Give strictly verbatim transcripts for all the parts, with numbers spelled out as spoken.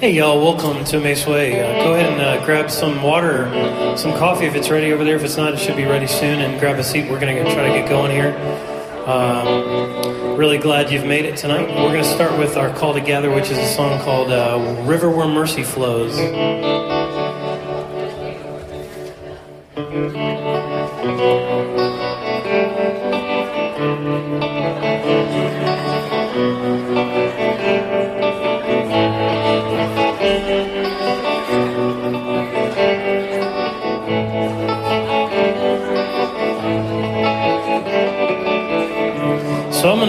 Hey y'all, welcome to Maceway. Uh, go ahead and uh, grab some water, some coffee if it's ready over there. If it's not, it should be ready soon. And grab a seat. We're going to try to get going here. Um, really glad you've made it tonight. We're going to start with our call to gather, which is a song called uh, River Where Mercy Flows.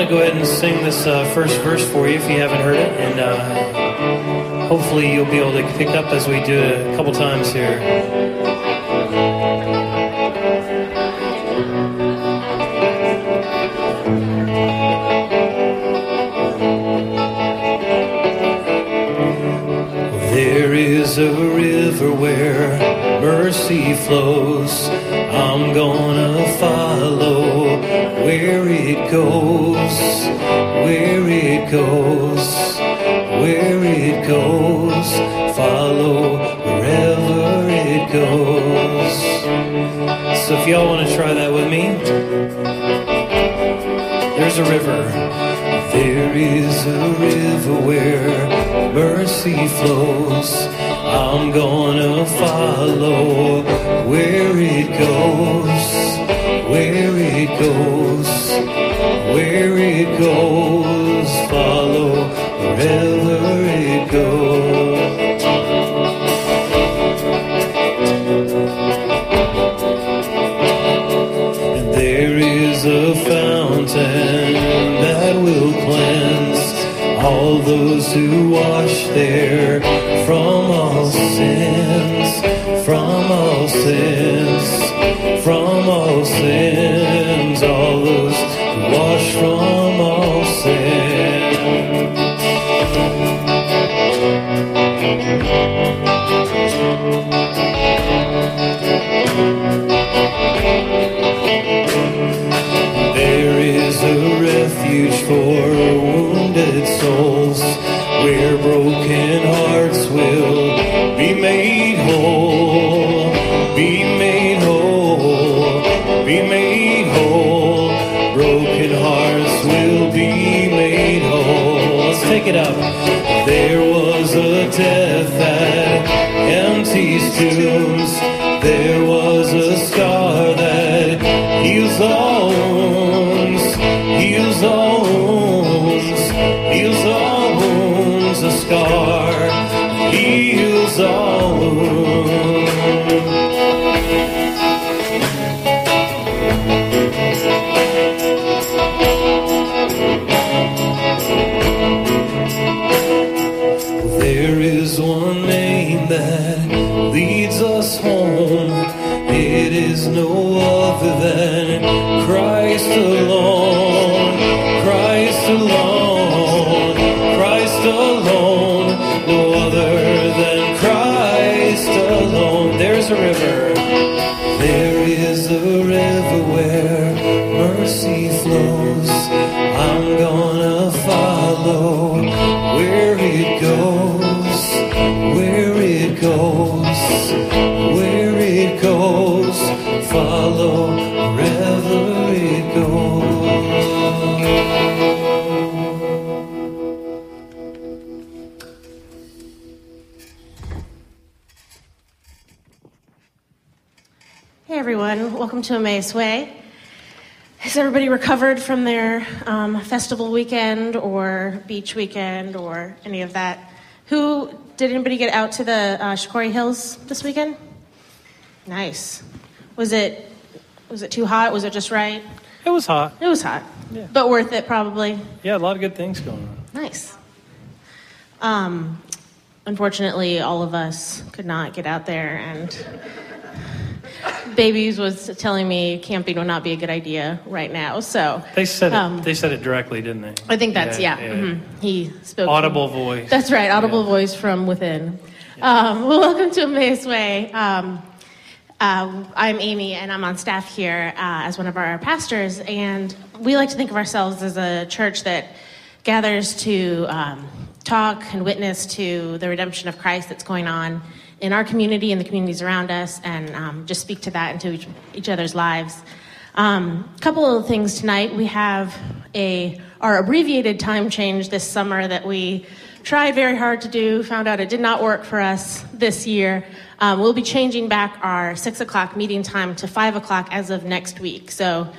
Go ahead and sing this uh, first verse for you if you haven't heard it, and uh, hopefully you'll be able to pick up as we do it a couple times here. There is a river where mercy flows. I'm gonna follow where it goes, where it goes, where it goes. Follow wherever it goes. So if y'all want to try that with me. There's a river. There is a river where mercy flows. I'm gonna follow where it goes, where it goes, where it goes, follow wherever it goes. And there is a fountain that will cleanse all those who wash their from all sins, from all sins, from all sins, all those washed from all sin. There is a refuge for wounded souls, where broken hearts will be made whole, be made whole, be made whole. Broken hearts will be made whole. Let's take it up. There was a death that empties tombs. There was a scar that heals all wounds, heals all wounds, heals all wounds. A scar heals all wounds. There is one name that leads us home. It is no other than Christ alone. Christ alone. Alone, no other than Christ alone. There's a river. There is a river where mercy flows. I'm gonna follow where it goes, where it goes, where it goes. Follow wherever it goes. Everyone, welcome to Emmaus Way. Has everybody recovered from their um, festival weekend or beach weekend or any of that? Who did anybody get out to the uh, Shakori Hills this weekend? Nice. Was it was it too hot? Was it just right? It was hot. It was hot, yeah. But worth it probably. Yeah, a lot of good things going on. Nice. Um, unfortunately, all of us could not get out there and. Babies was telling me camping would not be a good idea right now, so they said um, it, they said it directly, didn't they? I think that's yeah. yeah, yeah. Mm-hmm. He spoke audible from, voice. That's right, audible yeah. voice from within. Yeah. Um, well, welcome to Emmaus Way. Um, uh, I'm Amy, and I'm on staff here uh, as one of our pastors, and we like to think of ourselves as a church that gathers to um, talk and witness to the redemption of Christ that's going on in our community and the communities around us, and um, just speak to that and to each, each other's lives. A um, couple of things tonight. We have a our abbreviated time change this summer that we tried very hard to do, found out it did not work for us this year. Um, we'll be changing back our six o'clock meeting time to five o'clock as of next week. So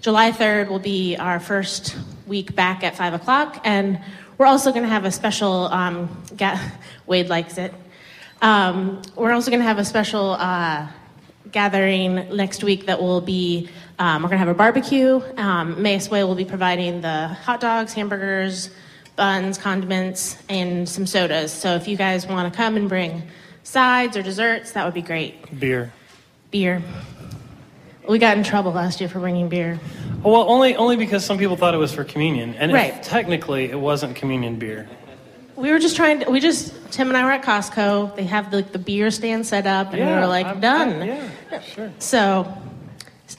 July third will be our first week back at five o'clock, and we're also going to have a special, um, ga- Wade likes it. Um, we're also going to have a special uh, gathering next week that will be, um, we're going to have a barbecue. Um, Emmaus Way will be providing the hot dogs, hamburgers, buns, condiments, and some sodas. So if you guys want to come and bring sides or desserts, that would be great. Beer. Beer. We got in trouble last year for bringing beer. Well, only only because some people thought it was for communion, and right. it, technically it wasn't communion beer. We were just trying to, we just, Tim and I were at Costco. They have the, the beer stand set up, and yeah, we were like, I'm, done. I'm, yeah, sure. So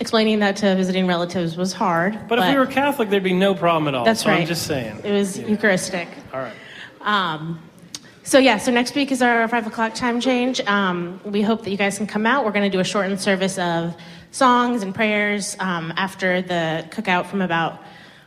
explaining that to visiting relatives was hard. But, but if we were Catholic, there'd be no problem at all. That's so right. I'm just saying. It was yeah. Eucharistic. All right. Um, so yeah, so next week is our five o'clock time change. Um, we hope that you guys can come out. We're going to do a shortened service of songs and prayers um, after the cookout from about,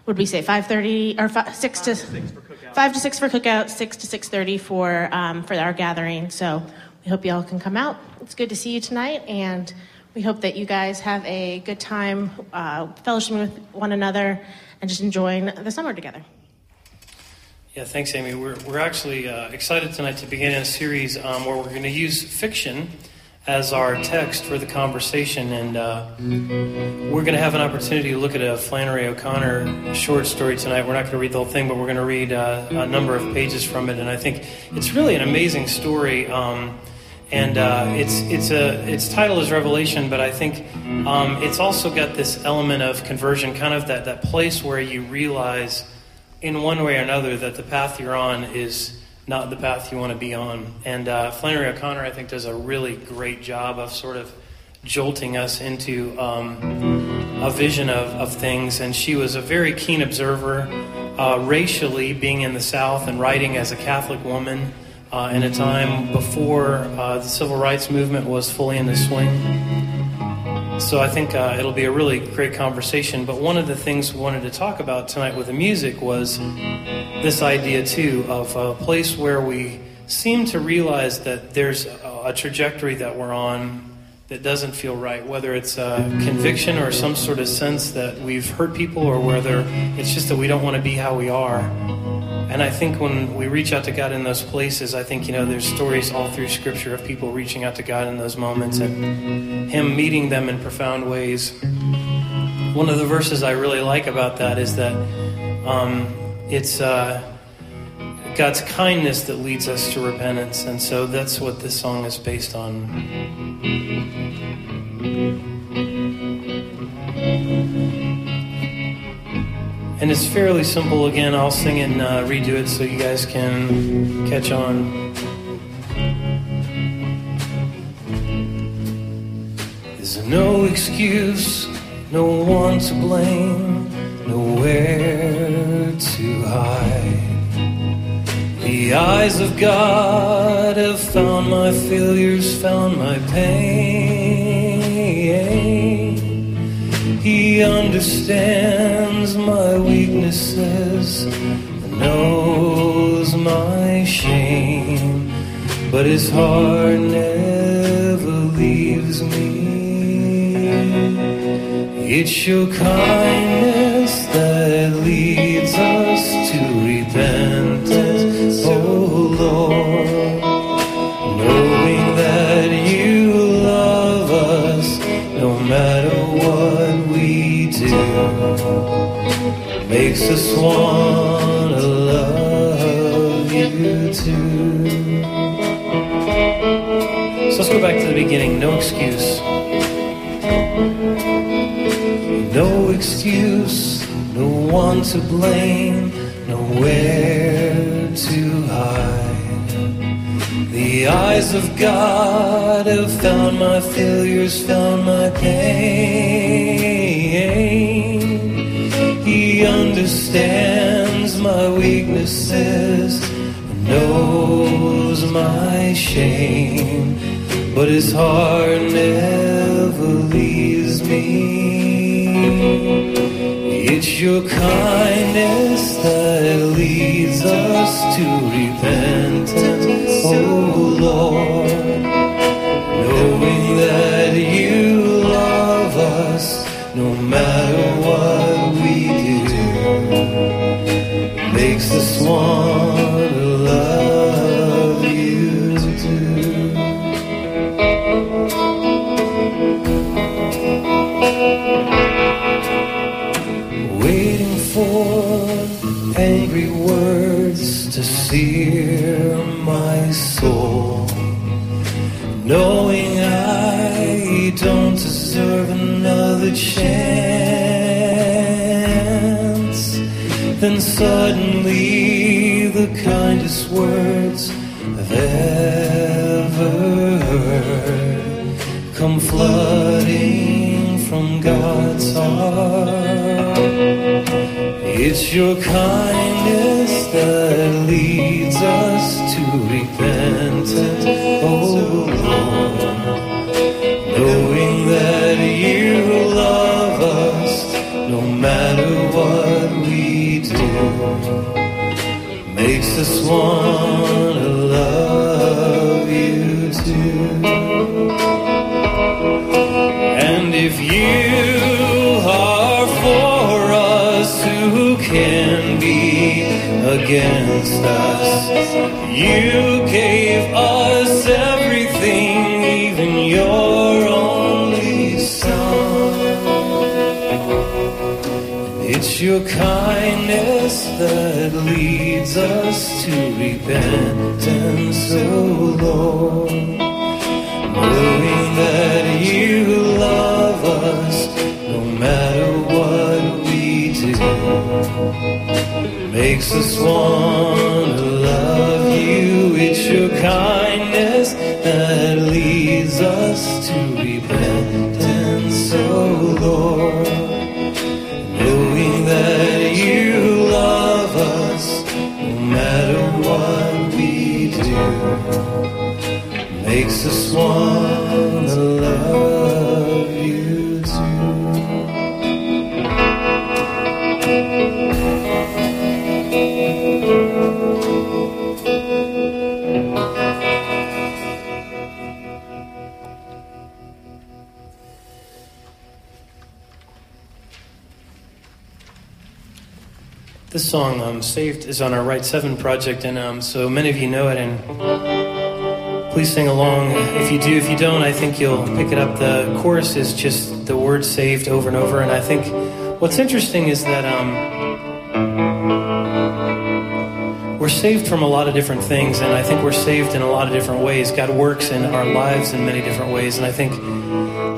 would we say five thirty or five, six to six for cookout. five to six for cookout, six to six thirty for um, for our gathering. So we hope y'all can come out. It's good to see you tonight, and we hope that you guys have a good time uh, fellowshipping with one another and just enjoying the summer together. Yeah, thanks, Amy. We're we're actually uh, excited tonight to begin a series um, where we're going to use fiction as our text for the conversation, and uh, we're going to have an opportunity to look at a Flannery O'Connor short story tonight. We're not going to read the whole thing, but we're going to read uh, a number of pages from it, and I think it's really an amazing story. Um, and uh, it's it's a its title is Revelation, but I think um, it's also got this element of conversion, kind of that that place where you realize, in one way or another, that the path you're on is not the path you want to be on. And uh, Flannery O'Connor, I think, does a really great job of sort of jolting us into um, a vision of, of things. And she was a very keen observer, uh, racially, being in the South and writing as a Catholic woman uh, in a time before uh, the Civil Rights Movement was fully in the swing. So I think uh, it'll be a really great conversation. But one of the things we wanted to talk about tonight with the music was this idea, too, of a place where we seem to realize that there's a trajectory that we're on that doesn't feel right, whether it's a conviction or some sort of sense that we've hurt people, or whether it's just that we don't want to be how we are. And I think when we reach out to God in those places, I think, you know, there's stories all through Scripture of people reaching out to God in those moments and Him meeting them in profound ways. One of the verses I really like about that is that um, it's uh, God's kindness that leads us to repentance. And so that's what this song is based on. And it's fairly simple. Again, I'll sing it and uh, redo it so you guys can catch on. There's no excuse, no one to blame, nowhere to hide. The eyes of God have found my failures, found my pain. He understands my weaknesses, knows my shame, but His heart never leaves me. It's your kindness that leads us to repentance, oh Lord. Knowing that You love us no matter what we do, makes us want to love You too. So let's go back to the beginning. No excuse. No excuse, no one to blame, nowhere to hide. The eyes of God have found my failures, found my pain. He understands my weaknesses, my shame, but his heart never leaves me. It's your kindness that leads us to repentance, oh Lord, knowing that you love us no matter what we do, makes us want to love you too. Waiting for angry words to sear my soul, knowing I don't deserve another chance. Then suddenly the kindest words I've ever heard come flooding from God's heart. It's your kindness that leads us to repentance, oh Lord, knowing that you love us no matter what we do, makes us want to love you too. And if you are for us, who can be against us? You gave us everything, even your only Son. It's your kindness that leads us to repentance, oh Lord, knowing that you love us no matter what we do, makes us want to love you. It's your kindness that leads us to repentance, oh Lord, knowing that you love us no matter what we do, makes us want to love you too. This song, um, Saved, is on our Right Seven project, and um, so many of you know it, and please sing along if you do. If you don't, I think you'll pick it up. The chorus is just the word saved over and over, and I think what's interesting is that um, we're saved from a lot of different things, and I think we're saved in a lot of different ways. God works in our lives in many different ways, and I think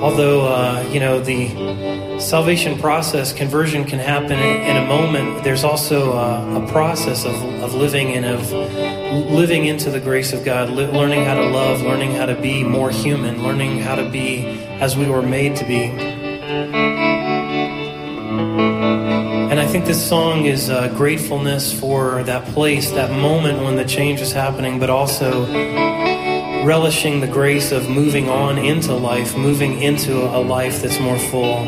although, uh, you know, the salvation process, conversion can happen in a moment, there's also a, a process of, of living and of living into the grace of God, li- learning how to love, learning how to be more human, learning how to be as we were made to be. And I think this song is uh, gratefulness for that place, that moment when the change is happening, but also relishing the grace of moving on into life, moving into a life that's more full.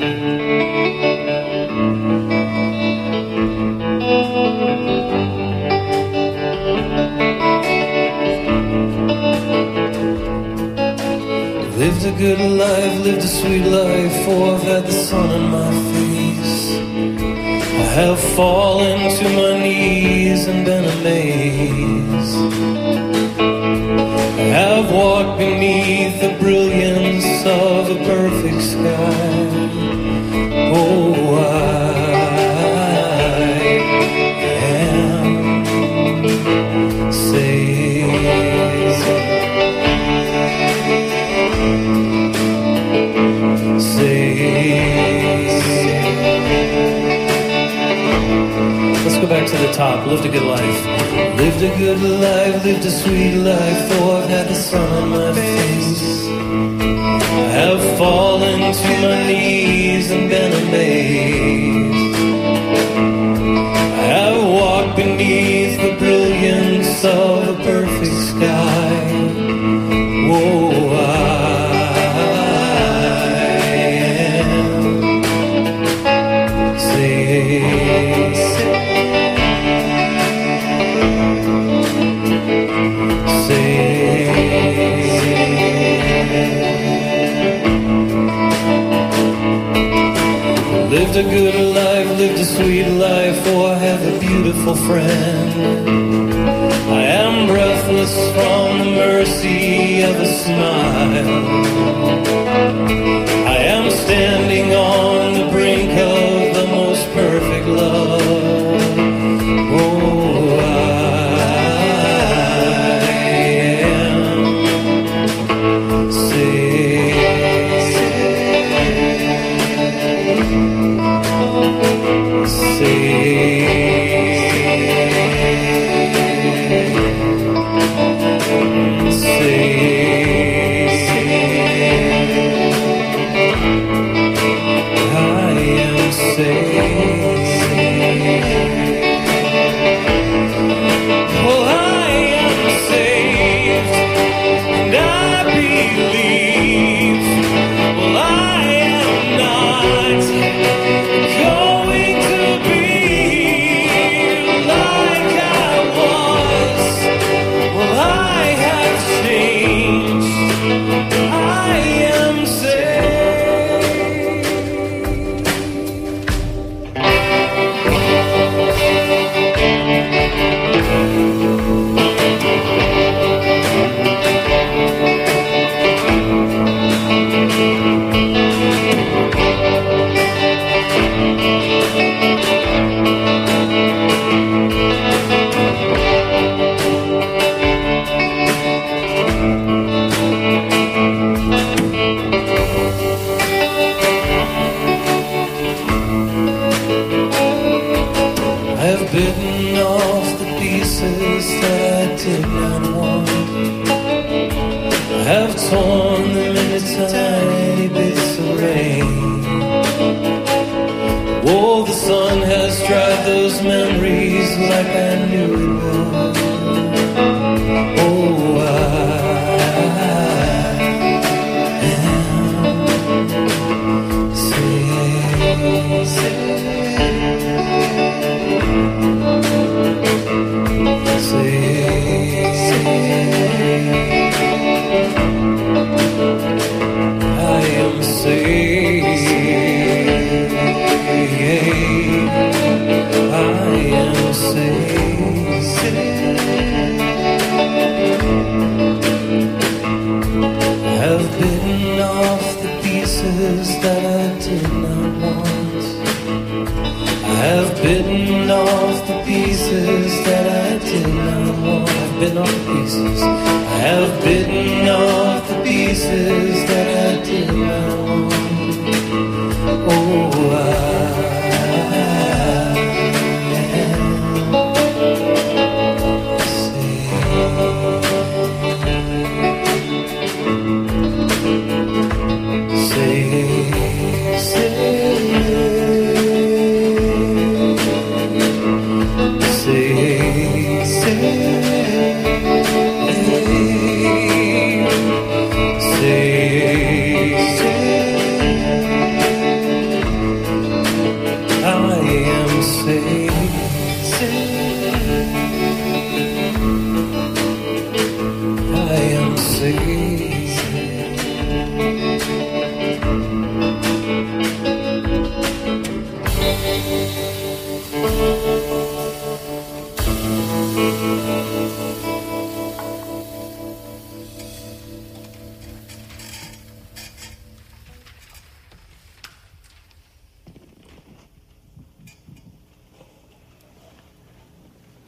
Lived a good life, lived a sweet life, for I've had the sun on my face. I have fallen to my knees and been amazed. I have walked beneath the brilliance of a perfect sky. Oh, I am saved, saved. Let's go back to the top. Lived a good life. Lived a good life, lived a sweet life, for I've had the sun on my face. I have fallen to my knees and been amazed. I have walked beneath the brilliance of a perfect sky. lived a good life, lived a sweet life, for I have a beautiful friend. I am breathless from the mercy of a smile. I am standing on the brink of the most perfect love. Oh, I am saved, saved.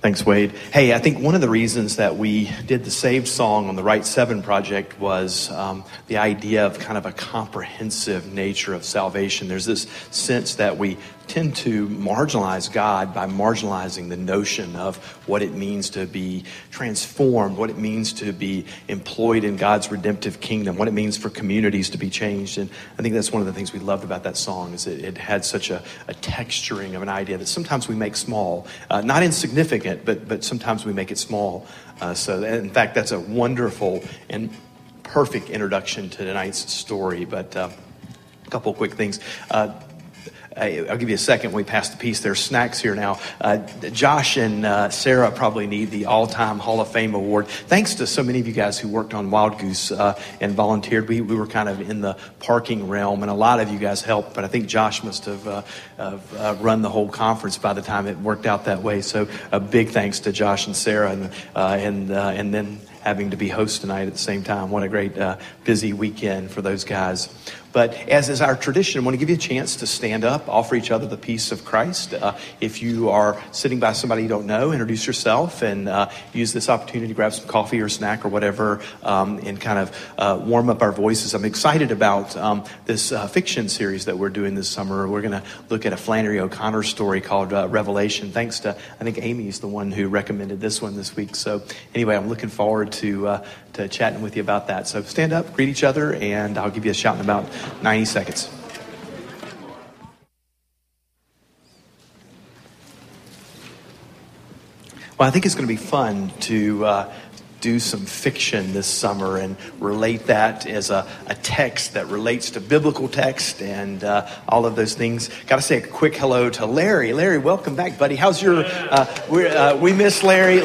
Thanks, Wade. Hey, I think one of the reasons that we did the Saved song on the Right Seven project was um, the idea of kind of a comprehensive nature of salvation. There's this sense that we tend to marginalize God by marginalizing the notion of what it means to be transformed, what it means to be employed in God's redemptive kingdom, what it means for communities to be changed. And I think that's one of the things we loved about that song is it, it had such a, a texturing of an idea that sometimes we make small, uh, not insignificant, but, but sometimes we make it small. Uh, so that, in fact, that's a wonderful and perfect introduction to tonight's story. But uh, a couple quick things. Uh, I'll give you a second when we pass the piece. There's snacks here now. Uh, Josh and uh, Sarah probably need the all-time Hall of Fame award. Thanks to so many of you guys who worked on Wild Goose uh, and volunteered. We, we were kind of in the parking realm, and a lot of you guys helped, but I think Josh must have uh, uh, run the whole conference by the time it worked out that way. So a big thanks to Josh and Sarah, and uh, and, uh, and then having to be host tonight at the same time. What a great uh, busy weekend for those guys. But as is our tradition, I want to give you a chance to stand up, offer each other the peace of Christ. Uh, if you are sitting by somebody you don't know, introduce yourself and uh, use this opportunity to grab some coffee or snack or whatever um, and kind of uh, warm up our voices. I'm excited about um, this uh, fiction series that we're doing this summer. We're going to look at a Flannery O'Connor story called uh, Revelation. Thanks to, I think Amy's the one who recommended this one this week. So anyway, I'm looking forward to to uh, to chatting with you about that. So stand up, greet each other, and I'll give you a shout in about ninety seconds. Well, I think it's going to be fun to uh, do some fiction this summer and relate that as a, a text that relates to biblical text and uh, all of those things. Got to say a quick hello to Larry. Larry, welcome back, buddy. How's your... Uh, we're, uh, we miss Larry.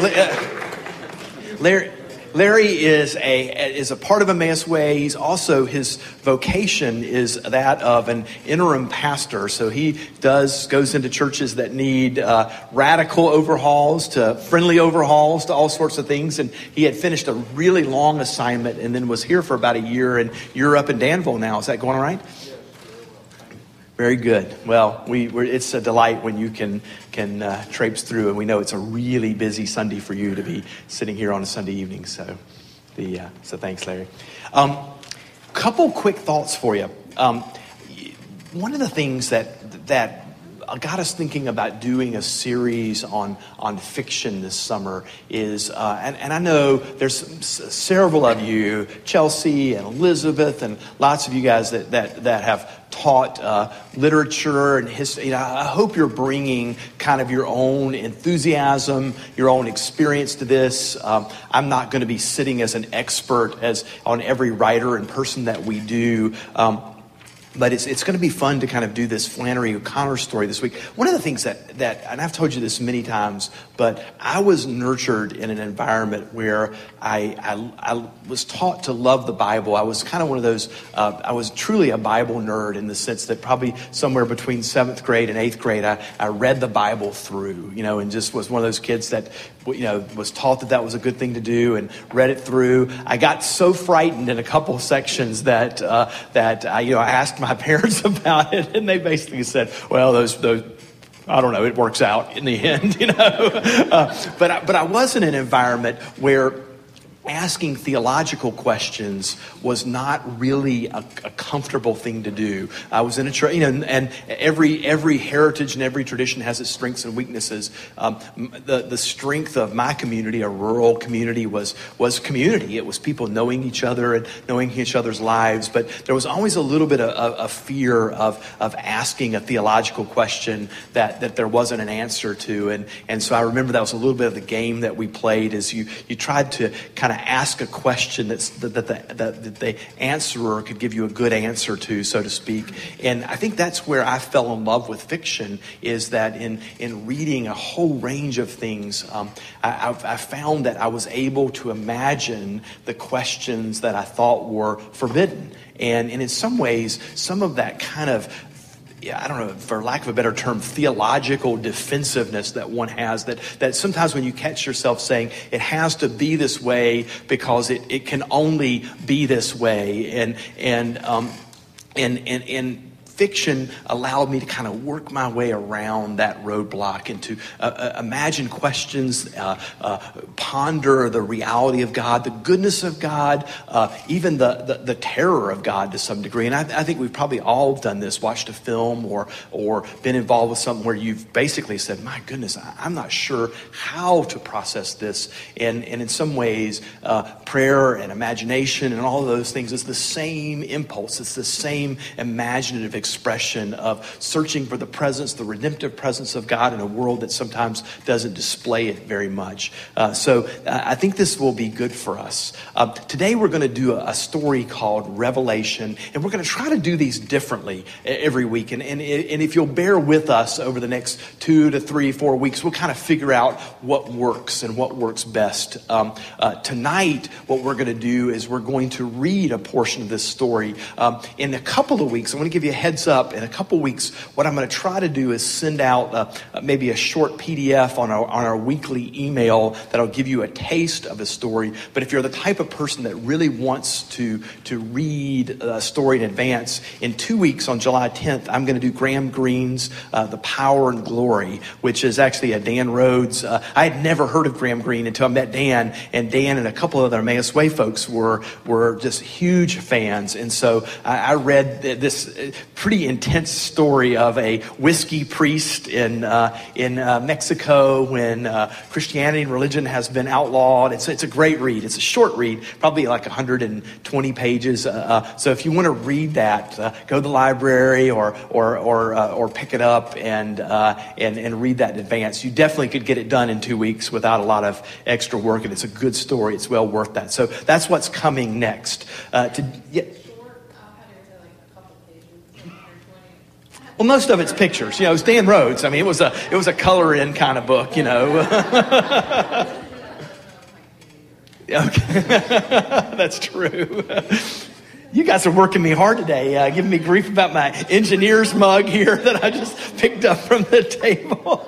Larry... Larry is a is a part of Emmaus Way. He's also, his vocation is that of an interim pastor. So he does goes into churches that need uh, radical overhauls to friendly overhauls to all sorts of things. And he had finished a really long assignment and then was here for about a year. And you're up in Danville now. Is that going all right? Very good. Well, we, we're, it's a delight when you can can uh, traipse through, and we know it's a really busy Sunday for you to be sitting here on a Sunday evening. So, the uh, so thanks, Larry. Um, couple quick thoughts for you. Um, one of the things that that got us thinking about doing a series on on fiction this summer is, uh, and, and I know there's several of you, Chelsea and Elizabeth, and lots of you guys that that that have taught uh, literature and history. You know, I hope you're bringing kind of your own enthusiasm, your own experience to this. Um, I'm not going to be sitting as an expert as on every writer and person that we do. Um, But it's it's going to be fun to kind of do this Flannery O'Connor story this week. One of the things that, that, and I've told you this many times, but I was nurtured in an environment where I I, I was taught to love the Bible. I was kind of one of those, uh, I was truly a Bible nerd in the sense that probably somewhere between seventh grade and eighth grade, I, I read the Bible through, you know, and just was one of those kids that, you know, was taught that that was a good thing to do and read it through. I got so frightened in a couple of sections that, uh, that I, you know, I asked my parents about it, and they basically said, well, those, those, I don't know, it works out in the end, you know. Uh, but, I, but I was in an environment where asking theological questions was not really a, a comfortable thing to do. I was in a church, you know, and, and every every heritage and every tradition has its strengths and weaknesses. Um, the the strength of my community, a rural community, was was community. It was people knowing each other and knowing each other's lives. But there was always a little bit of a fear of of asking a theological question that that there wasn't an answer to. And and so I remember that was a little bit of the game that we played. Is you you tried to kind of ask a question that's, that, that, that, that the answerer could give you a good answer to, so to speak. And I think that's where I fell in love with fiction, is that in, in reading a whole range of things, um, I, I found that I was able to imagine the questions that I thought were forbidden. And, and in some ways, some of that kind of, yeah, I don't know, for lack of a better term, theological defensiveness that one has, that, that sometimes when you catch yourself saying it has to be this way because it, it can only be this way. And, and, um, and, and, and, fiction allowed me to kind of work my way around that roadblock and to uh, uh, imagine questions, uh, uh, ponder the reality of God, the goodness of God, uh, even the, the the terror of God to some degree. And I, I think we've probably all done this, watched a film or or been involved with something where you've basically said, my goodness, I, I'm not sure how to process this. And, and in some ways, uh, prayer and imagination and all of those things is the same impulse. It's the same imaginative expression of searching for the presence, the redemptive presence of God in a world that sometimes doesn't display it very much. Uh, so I think this will be good for us. Uh, today we're going to do a, a story called Revelation, and we're going to try to do these differently every week. And, and, and if you'll bear with us over the next two to three, four weeks, we'll kind of figure out what works and what works best. Um, uh, tonight, what we're going to do is we're going to read a portion of this story. Um, in a couple of weeks, I want to give you a heads up. In a couple of weeks, what I'm going to try to do is send out uh, maybe a short P D F on our, on our weekly email that'll give you a taste of a story. But if you're the type of person that really wants to, to read a story in advance, in two weeks on July tenth, I'm going to do Graham Greene's uh, The Power and Glory, which is actually a Dan Rhodes. Uh, I had never heard of Graham Greene until I met Dan, and Dan and a couple of other Emmaus Way folks were, were just huge fans. And so I, I read this pretty intense story of a whiskey priest in uh, in uh, Mexico when uh, Christianity and religion has been outlawed. It's, it's a great read. It's a short read, probably like one hundred twenty pages. Uh, so if you want to read that, uh, go to the library or or or uh, or pick it up and uh, and and read that in advance. You definitely could get it done in two weeks without a lot of extra work, and it's a good story. It's well worth that. So that's what's coming next. Uh, to yeah. Well, most of it's pictures. You know, it's Dan Rhodes. I mean, it was a it was a color in kind of book. You know. Okay, that's true. You guys are working me hard today, uh, giving me grief about my engineer's mug here that I just picked up from the table.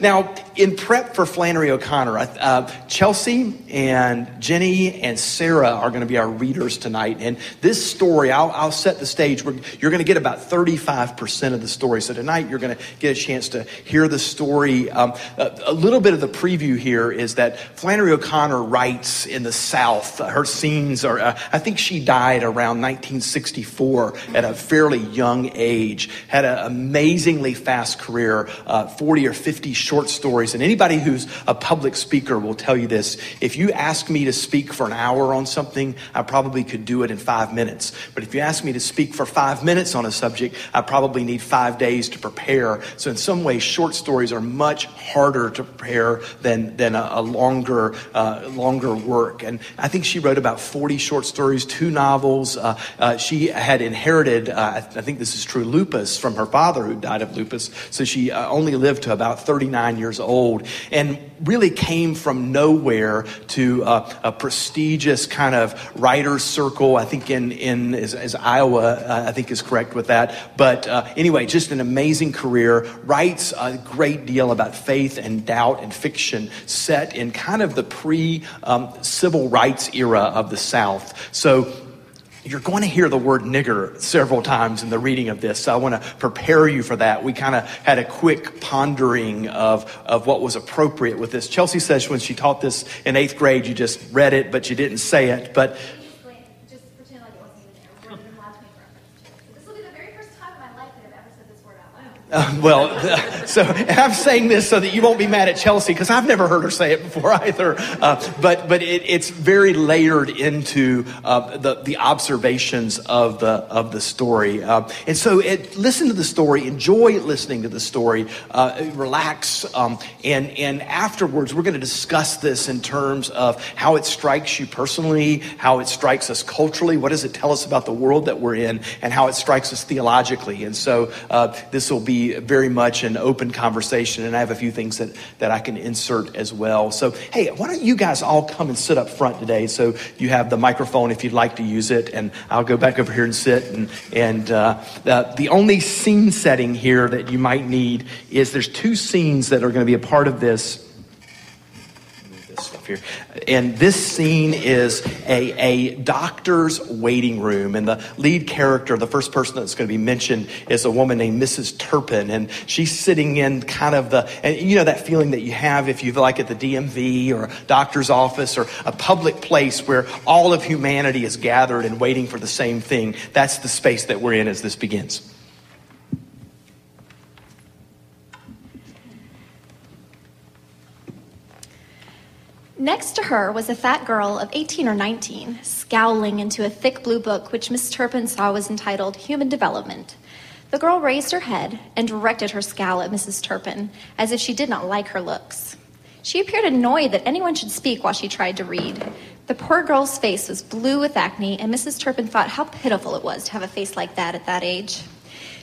Now, in prep for Flannery O'Connor, uh, Chelsea and Jenny and Sarah are going to be our readers tonight. And this story, I'll, I'll set the stage. Where you're going to get about thirty-five percent of the story. So tonight, you're going to get a chance to hear the story. Um, a, a little bit of the preview here is that Flannery O'Connor writes in the South. Her scenes are, uh, I think she died around nineteen sixty-four at a fairly young age. Had an amazingly fast career, uh, forty or fifty short stories. And anybody who's a public speaker will tell you this. If you ask me to speak for an hour on something, I probably could do it in five minutes. But if you ask me to speak for five minutes on a subject, I probably need five days to prepare. So in some ways, short stories are much harder to prepare than, than a, a longer, uh, longer work. And I think she wrote about forty short stories, two novels. Uh, uh, she had inherited, uh, I, th- I think this is true, lupus from her father who died of lupus. So she uh, only lived to about thirty-nine years old. Old, and really came from nowhere to uh, a prestigious kind of writer's circle. I think in, in is, is Iowa, uh, I think is correct with that. But uh, anyway, just an amazing career. Writes a great deal about faith and doubt and fiction set in kind of the pre, um, Civil Rights era of the South. So you're going to hear the word nigger several times in the reading of this. So I want to prepare you for that. We kind of had a quick pondering of, of what was appropriate with this. Chelsea says when she taught this in eighth grade, you just read it, but you didn't say it. But just pretend like it wasn't even there. We're allowed to make reference. This will be the very first time in my life that I've ever said this word out loud. Uh, well, uh, so and I'm saying this so that you won't be mad at Chelsea because I've never heard her say it before either. Uh, but but it, it's very layered into Uh, the, the observations of the of the story. Uh, and so it, listen to the story, enjoy listening to the story, uh, relax. Um, and, and afterwards, we're going to discuss this in terms of how it strikes you personally, how it strikes us culturally, what does it tell us about the world that we're in, and how it strikes us theologically. And so uh, this will be very much an open conversation, and I have a few things that, that I can insert as well. So, hey, why don't you guys all come and sit up front today so you have the microphone if you'd like to use it, and I'll go back over here and sit. And, and uh, the, the only scene setting here that you might need is there's two scenes that are going to be a part of this. This stuff here. And this scene is a, a doctor's waiting room. And the lead character, the first person that's going to be mentioned, is a woman named Missus Turpin. And she's sitting in kind of the, and you know that feeling that you have if you've like at the D M V or a doctor's office or a public place where all of humanity is gathered and waiting for the same thing. That's the space that we're in as this begins. Next to her was a fat girl of eighteen or nineteen, scowling into a thick blue book which Miss Turpin saw was entitled Human Development. The girl raised her head and directed her scowl at Missus Turpin, as if she did not like her looks. She appeared annoyed that anyone should speak while she tried to read. The poor girl's face was blue with acne, and Missus Turpin thought how pitiful it was to have a face like that at that age.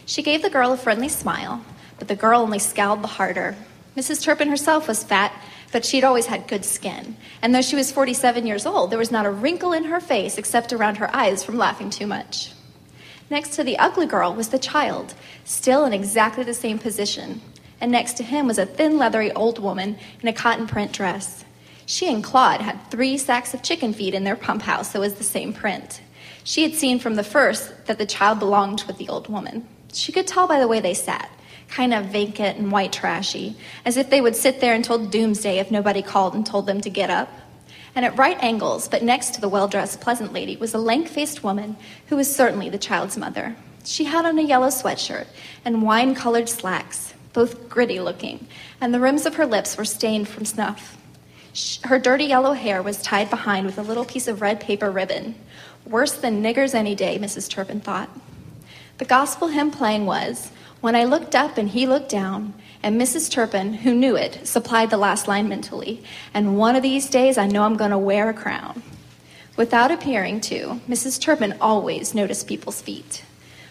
She gave the girl a friendly smile, but the girl only scowled the harder. Missus Turpin herself was fat, but she'd always had good skin, and though she was forty-seven years old, there was not a wrinkle in her face except around her eyes from laughing too much. Next to the ugly girl was the child, still in exactly the same position, and next to him was a thin, leathery old woman in a cotton print dress. She and Claude had three sacks of chicken feed in their pump house that was the same print. She had seen from the first that the child belonged with the old woman. She could tell by the way they sat, kind of vacant and white trashy, as if they would sit there until doomsday if nobody called and told them to get up. And at right angles, but next to the well-dressed, pleasant lady, was a lank-faced woman who was certainly the child's mother. She had on a yellow sweatshirt and wine-colored slacks, both gritty-looking, and the rims of her lips were stained from snuff. Her dirty yellow hair was tied behind with a little piece of red paper ribbon. Worse than niggers any day, Missus Turpin thought. The gospel hymn playing was, "When I looked up and he looked down," and Missus Turpin, who knew it, supplied the last line mentally, "And one of these days I know I'm going to wear a crown." Without appearing to, Missus Turpin always noticed people's feet.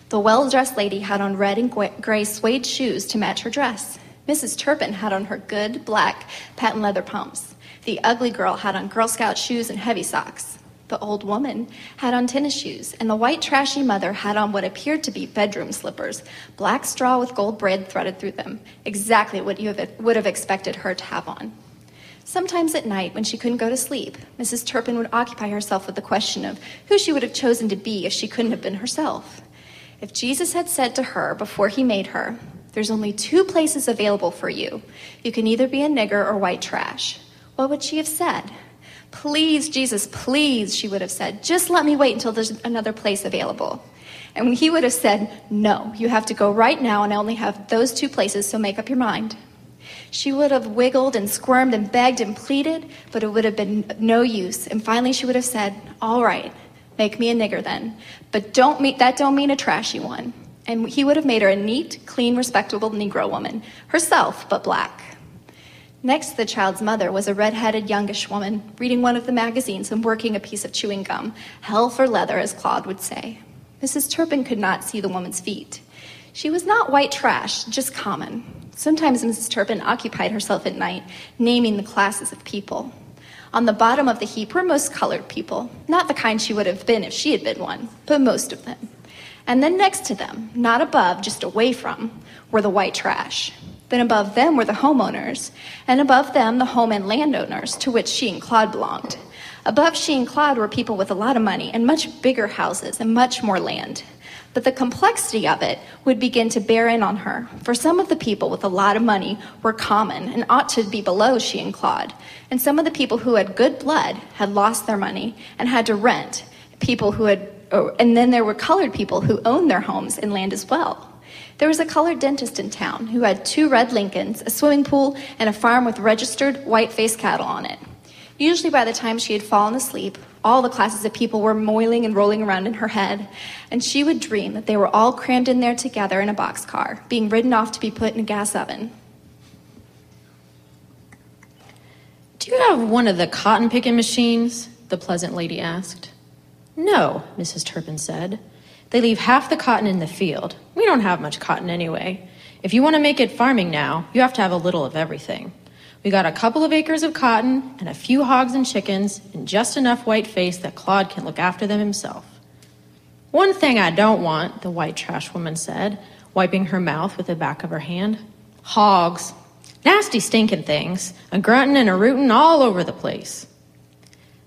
The well-dressed lady had on red and gray suede shoes to match her dress. Missus Turpin had on her good, black, patent leather pumps. The ugly girl had on Girl Scout shoes and heavy socks. The old woman had on tennis shoes, and the white trashy mother had on what appeared to be bedroom slippers, black straw with gold braid threaded through them, exactly what you would have expected her to have on. Sometimes at night, when she couldn't go to sleep, Missus Turpin would occupy herself with the question of who she would have chosen to be if she couldn't have been herself. If Jesus had said to her before he made her, "There's only two places available for you. You can either be a nigger or white trash," what would she have said? "Please, Jesus, please," she would have said, "just let me wait until there's another place available." And he would have said, "No, you have to go right now, and I only have those two places, so make up your mind." She would have wiggled and squirmed and begged and pleaded, but it would have been no use, and finally she would have said, "All right, make me a nigger then, but don't mean, that don't mean a trashy one." And he would have made her a neat, clean, respectable Negro woman, herself, but black. Next to the child's mother was a red-headed youngish woman reading one of the magazines and working a piece of chewing gum, hell for leather, as Claude would say. Missus Turpin could not see the woman's feet. She was not white trash, just common. Sometimes Missus Turpin occupied herself at night, naming the classes of people. On the bottom of the heap were most colored people, not the kind she would have been if she had been one, but most of them. And then next to them, not above, just away from, were the white trash. Then above them were the homeowners, and above them the home and landowners, to which she and Claude belonged. Above she and Claude were people with a lot of money and much bigger houses and much more land. But the complexity of it would begin to bear in on her, for some of the people with a lot of money were common and ought to be below she and Claude, and some of the people who had good blood had lost their money and had to rent, people who had, and then there were colored people who owned their homes and land as well. There was a colored dentist in town who had two red Lincolns, a swimming pool, and a farm with registered white-faced cattle on it. Usually by the time she had fallen asleep, all the classes of people were moiling and rolling around in her head, and she would dream that they were all crammed in there together in a boxcar, being ridden off to be put in a gas oven. "Do you have one of the cotton-picking machines?" the pleasant lady asked. "No," Missus Turpin said. "They leave half the cotton in the field. We don't have much cotton anyway. If you want to make it farming now, you have to have a little of everything. We got a couple of acres of cotton and a few hogs and chickens and just enough white face that Claude can look after them himself." "One thing I don't want," the white trash woman said, wiping her mouth with the back of her hand. "Hogs. Nasty stinking things, a grunting and a rootin' all over the place."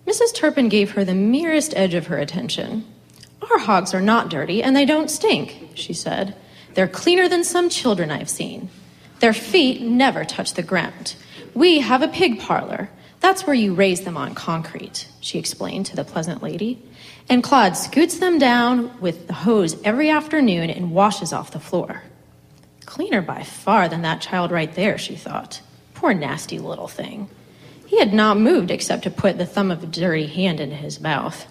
Missus Turpin gave her the merest edge of her attention. "Our hogs are not dirty, and they don't stink," she said. "They're cleaner than some children I've seen. Their feet never touch the ground. We have a pig parlor. That's where you raise them on concrete," she explained to the pleasant lady. "And Claude scoots them down with the hose every afternoon and washes off the floor." Cleaner by far than that child right there, she thought. Poor nasty little thing. He had not moved except to put the thumb of a dirty hand into his mouth.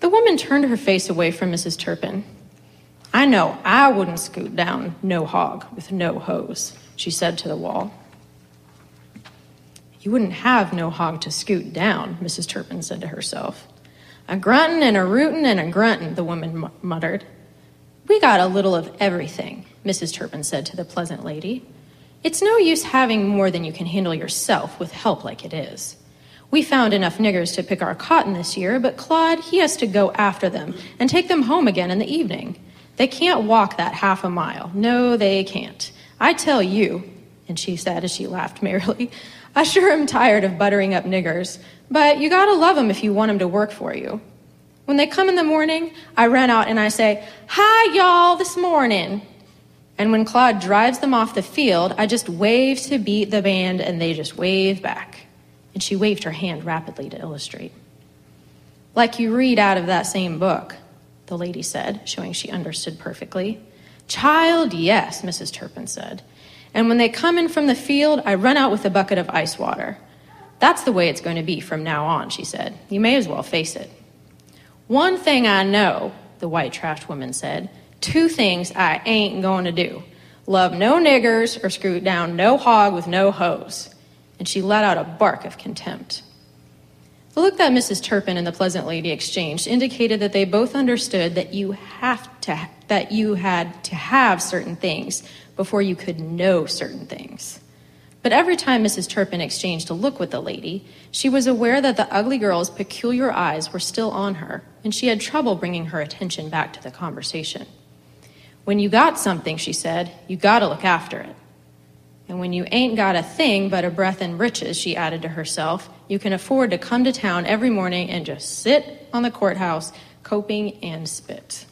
The woman turned her face away from Missus Turpin. "I know I wouldn't scoot down no hog with no hose," she said to the wall. "You wouldn't have no hog to scoot down," Missus Turpin said to herself. "A gruntin' and a rootin' and a gruntin'," the woman muttered. "We got a little of everything," Missus Turpin said to the pleasant lady. "It's no use having more than you can handle yourself with help like it is. We found enough niggers to pick our cotton this year, but Claude, he has to go after them and take them home again in the evening. They can't walk that half a mile. No, they can't. I tell you," and she said as she laughed merrily, "I sure am tired of buttering up niggers, but you gotta love 'em if you want 'em to work for you. When they come in the morning, I run out and I say, 'Hi, y'all, this morning.' And when Claude drives them off the field, I just wave to beat the band and they just wave back." And she waved her hand rapidly to illustrate. "Like you read out of that same book," the lady said, showing she understood perfectly. "Child, yes," Missus Turpin said. "And when they come in from the field, I run out with a bucket of ice water. That's the way it's going to be from now on," she said. "You may as well face it." "One thing I know," the white trash woman said, "two things I ain't going to do. Love no niggers or scoot down no hog with no hose." And she let out a bark of contempt. The look that Missus Turpin and the pleasant lady exchanged indicated that they both understood that you have to, that you had to have certain things before you could know certain things. But every time Missus Turpin exchanged a look with the lady, she was aware that the ugly girl's peculiar eyes were still on her, and she had trouble bringing her attention back to the conversation. "When you got something," she said, "you gotta look after it. And when you ain't got a thing but a breath and riches," she added to herself, "you can afford to come to town every morning and just sit on the courthouse, coping and spit."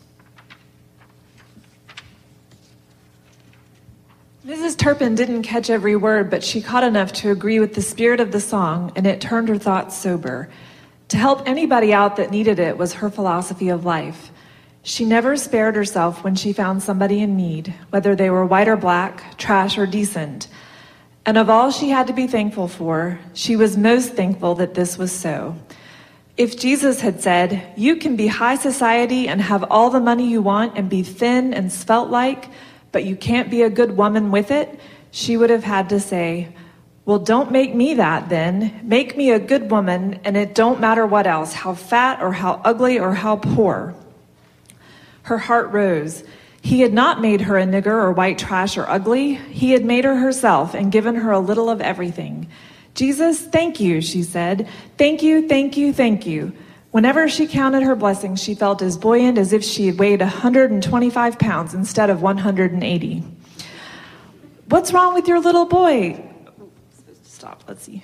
Missus Turpin didn't catch every word, but she caught enough to agree with the spirit of the song, and it turned her thoughts sober. To help anybody out that needed it was her philosophy of life. She never spared herself when she found somebody in need, whether they were white or black, trash or decent. And of all she had to be thankful for, she was most thankful that this was so. If Jesus had said, "You can be high society and have all the money you want and be thin and svelte-like, but you can't be a good woman with it," she would have had to say, "Well, don't make me that then. Make me a good woman, and it don't matter what else, how fat or how ugly or how poor." Her heart rose. He had not made her a nigger or white trash or ugly. He had made her herself and given her a little of everything. "Jesus, thank you," she said. "Thank you, thank you, thank you." Whenever she counted her blessings, she felt as buoyant as if she had weighed one hundred twenty-five pounds instead of one hundred eighty. "What's wrong with your little boy?" Stop, let's see.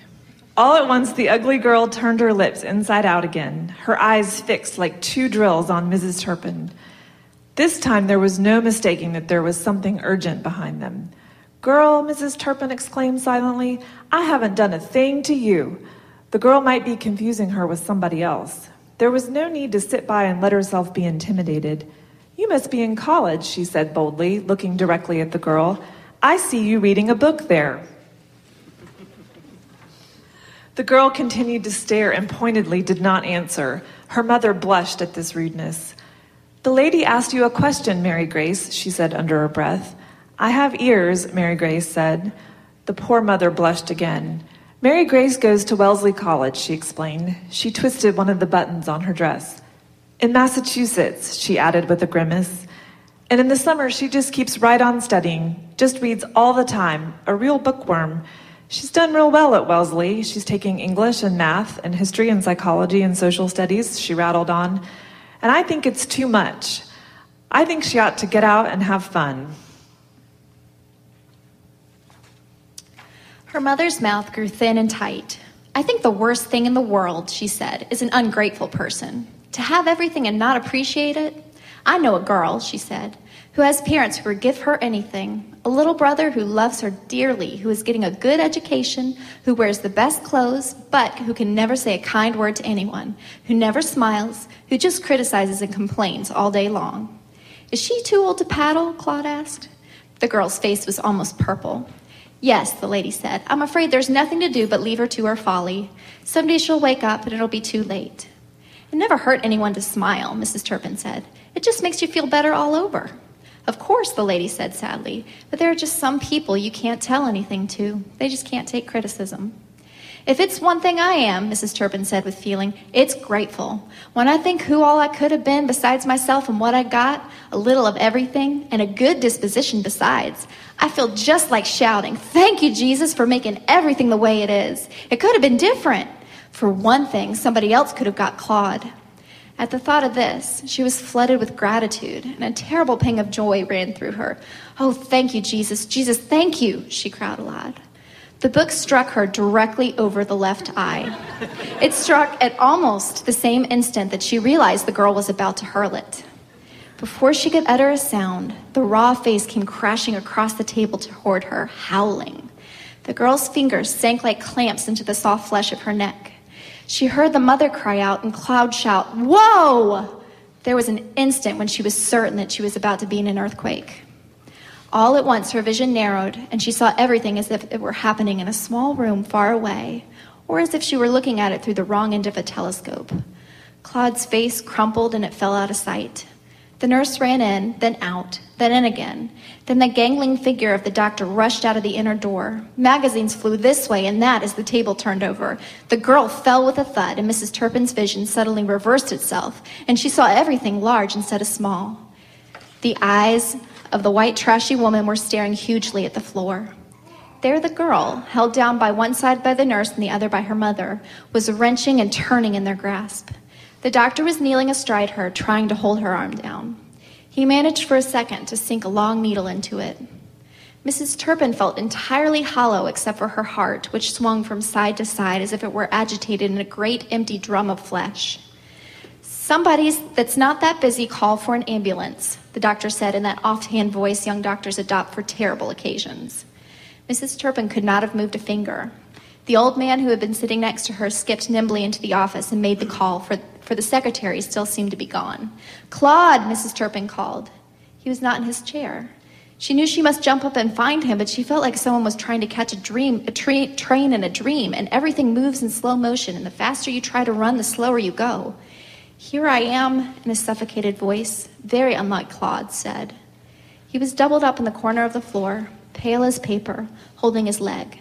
All at once, the ugly girl turned her lips inside out again, her eyes fixed like two drills on Missus Turpin. This time there was no mistaking that there was something urgent behind them. "Girl," Missus Turpin exclaimed silently, "I haven't done a thing to you." The girl might be confusing her with somebody else. There was no need to sit by and let herself be intimidated. "You must be in college," she said boldly, looking directly at the girl. "I see you reading a book there." The girl continued to stare and pointedly did not answer. Her mother blushed at this rudeness. "The lady asked you a question, Mary Grace," she said under her breath. "I have ears," Mary Grace said. The poor mother blushed again. "Mary Grace goes to Wellesley College," she explained. She twisted one of the buttons on her dress. "In Massachusetts," she added with a grimace. "And in the summer, she just keeps right on studying, just reads all the time, a real bookworm. She's done real well at Wellesley. She's taking English and math and history and psychology and social studies," she rattled on. "And I think it's too much. I think she ought to get out and have fun." Her mother's mouth grew thin and tight. "I think the worst thing in the world," she said, "is an ungrateful person. To have everything and not appreciate it. I know a girl," she said, "who has parents who would give her anything, a little brother who loves her dearly, who is getting a good education, who wears the best clothes, but who can never say a kind word to anyone, who never smiles, who just criticizes and complains all day long." "Is she too old to paddle?" Claude asked. The girl's face was almost purple. Yes, the lady said, I'm afraid there's nothing to do but leave her to her folly. Someday she'll wake up and it'll be too late. It never hurt anyone to smile, Missus Turpin said. It just makes you feel better all over. Of course, the lady said sadly, but there are just some people you can't tell anything to. They just can't take criticism. If it's one thing I am, Missus Turpin said with feeling, it's grateful. When I think who all I could have been besides myself and what I got, a little of everything, and a good disposition besides, I feel just like shouting, thank you, Jesus, for making everything the way it is. It could have been different. For one thing, somebody else could have got clawed. At the thought of this, she was flooded with gratitude, and a terrible pang of joy ran through her. Oh, thank you, Jesus. Jesus, thank you, she cried aloud. The book struck her directly over the left eye. It struck at almost the same instant that she realized the girl was about to hurl it. Before she could utter a sound, the raw face came crashing across the table toward her, howling. The girl's fingers sank like clamps into the soft flesh of her neck. She heard the mother cry out and Cloud shout, whoa! There was an instant when she was certain that she was about to be in an earthquake. All at once, her vision narrowed, and she saw everything as if it were happening in a small room far away, or as if she were looking at it through the wrong end of a telescope. Claude's face crumpled, and it fell out of sight. The nurse ran in, then out, then in again. Then the gangling figure of the doctor rushed out of the inner door. Magazines flew this way and that as the table turned over. The girl fell with a thud, and Missus Turpin's vision suddenly reversed itself, and she saw everything large instead of small. The eyes of the white trashy woman were staring hugely at the floor. There the girl, held down by one side by the nurse and the other by her mother, was wrenching and turning in their grasp. The doctor was kneeling astride her, trying to hold her arm down. He managed for a second to sink a long needle into it. Missus Turpin felt entirely hollow except for her heart, which swung from side to side as if it were agitated in a great empty drum of flesh. Somebody that's not that busy call for an ambulance, the doctor said in that offhand voice young doctors adopt for terrible occasions. Missus Turpin could not have moved a finger. The old man who had been sitting next to her skipped nimbly into the office and made the call, for, for the secretary still seemed to be gone. Claude, Missus Turpin called. He was not in his chair. She knew she must jump up and find him, but she felt like someone was trying to catch a dream, a tra- train in a dream, and everything moves in slow motion, and the faster you try to run, the slower you go. Here I am, in a suffocated voice, very unlike Claude, said. He was doubled up in the corner of the floor, pale as paper, holding his leg.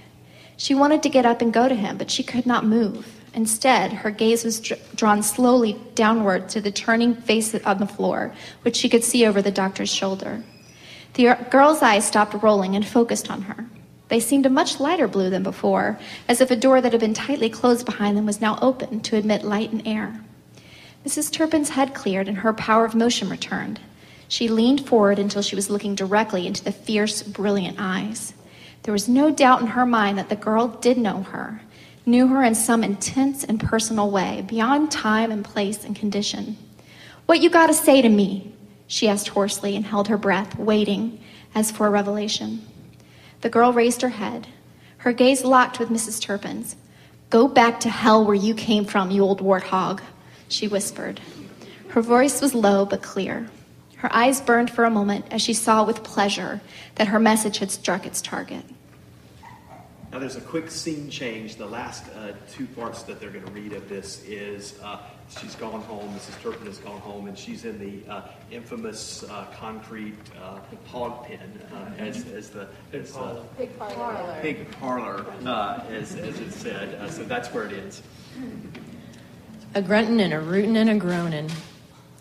She wanted to get up and go to him, but she could not move. Instead, her gaze was dr- drawn slowly downward to the turning face on the floor, which she could see over the doctor's shoulder. The er- girl's eyes stopped rolling and focused on her. They seemed a much lighter blue than before, as if a door that had been tightly closed behind them was now open to admit light and air. Missus Turpin's head cleared and her power of motion returned. She leaned forward until she was looking directly into the fierce, brilliant eyes. There was no doubt in her mind that the girl did know her, knew her in some intense and personal way, beyond time and place and condition. What you gotta say to me? She asked hoarsely and held her breath, waiting, as for a revelation. The girl raised her head. Her gaze locked with Missus Turpin's. Go back to hell where you came from, you old warthog, she whispered. Her voice was low but clear. Her eyes burned for a moment as she saw with pleasure that her message had struck its target. Now there's a quick scene change. The last uh, two parts that they're going to read of this is uh, she's gone home, Missus Turpin has gone home, and she's in the uh, infamous uh, concrete uh, hog pen uh, as, as the as, uh, pig parlor, pig parlor uh, as, as it said. Uh, so that's where it ends. A gruntin' and a rootin' and a groanin'.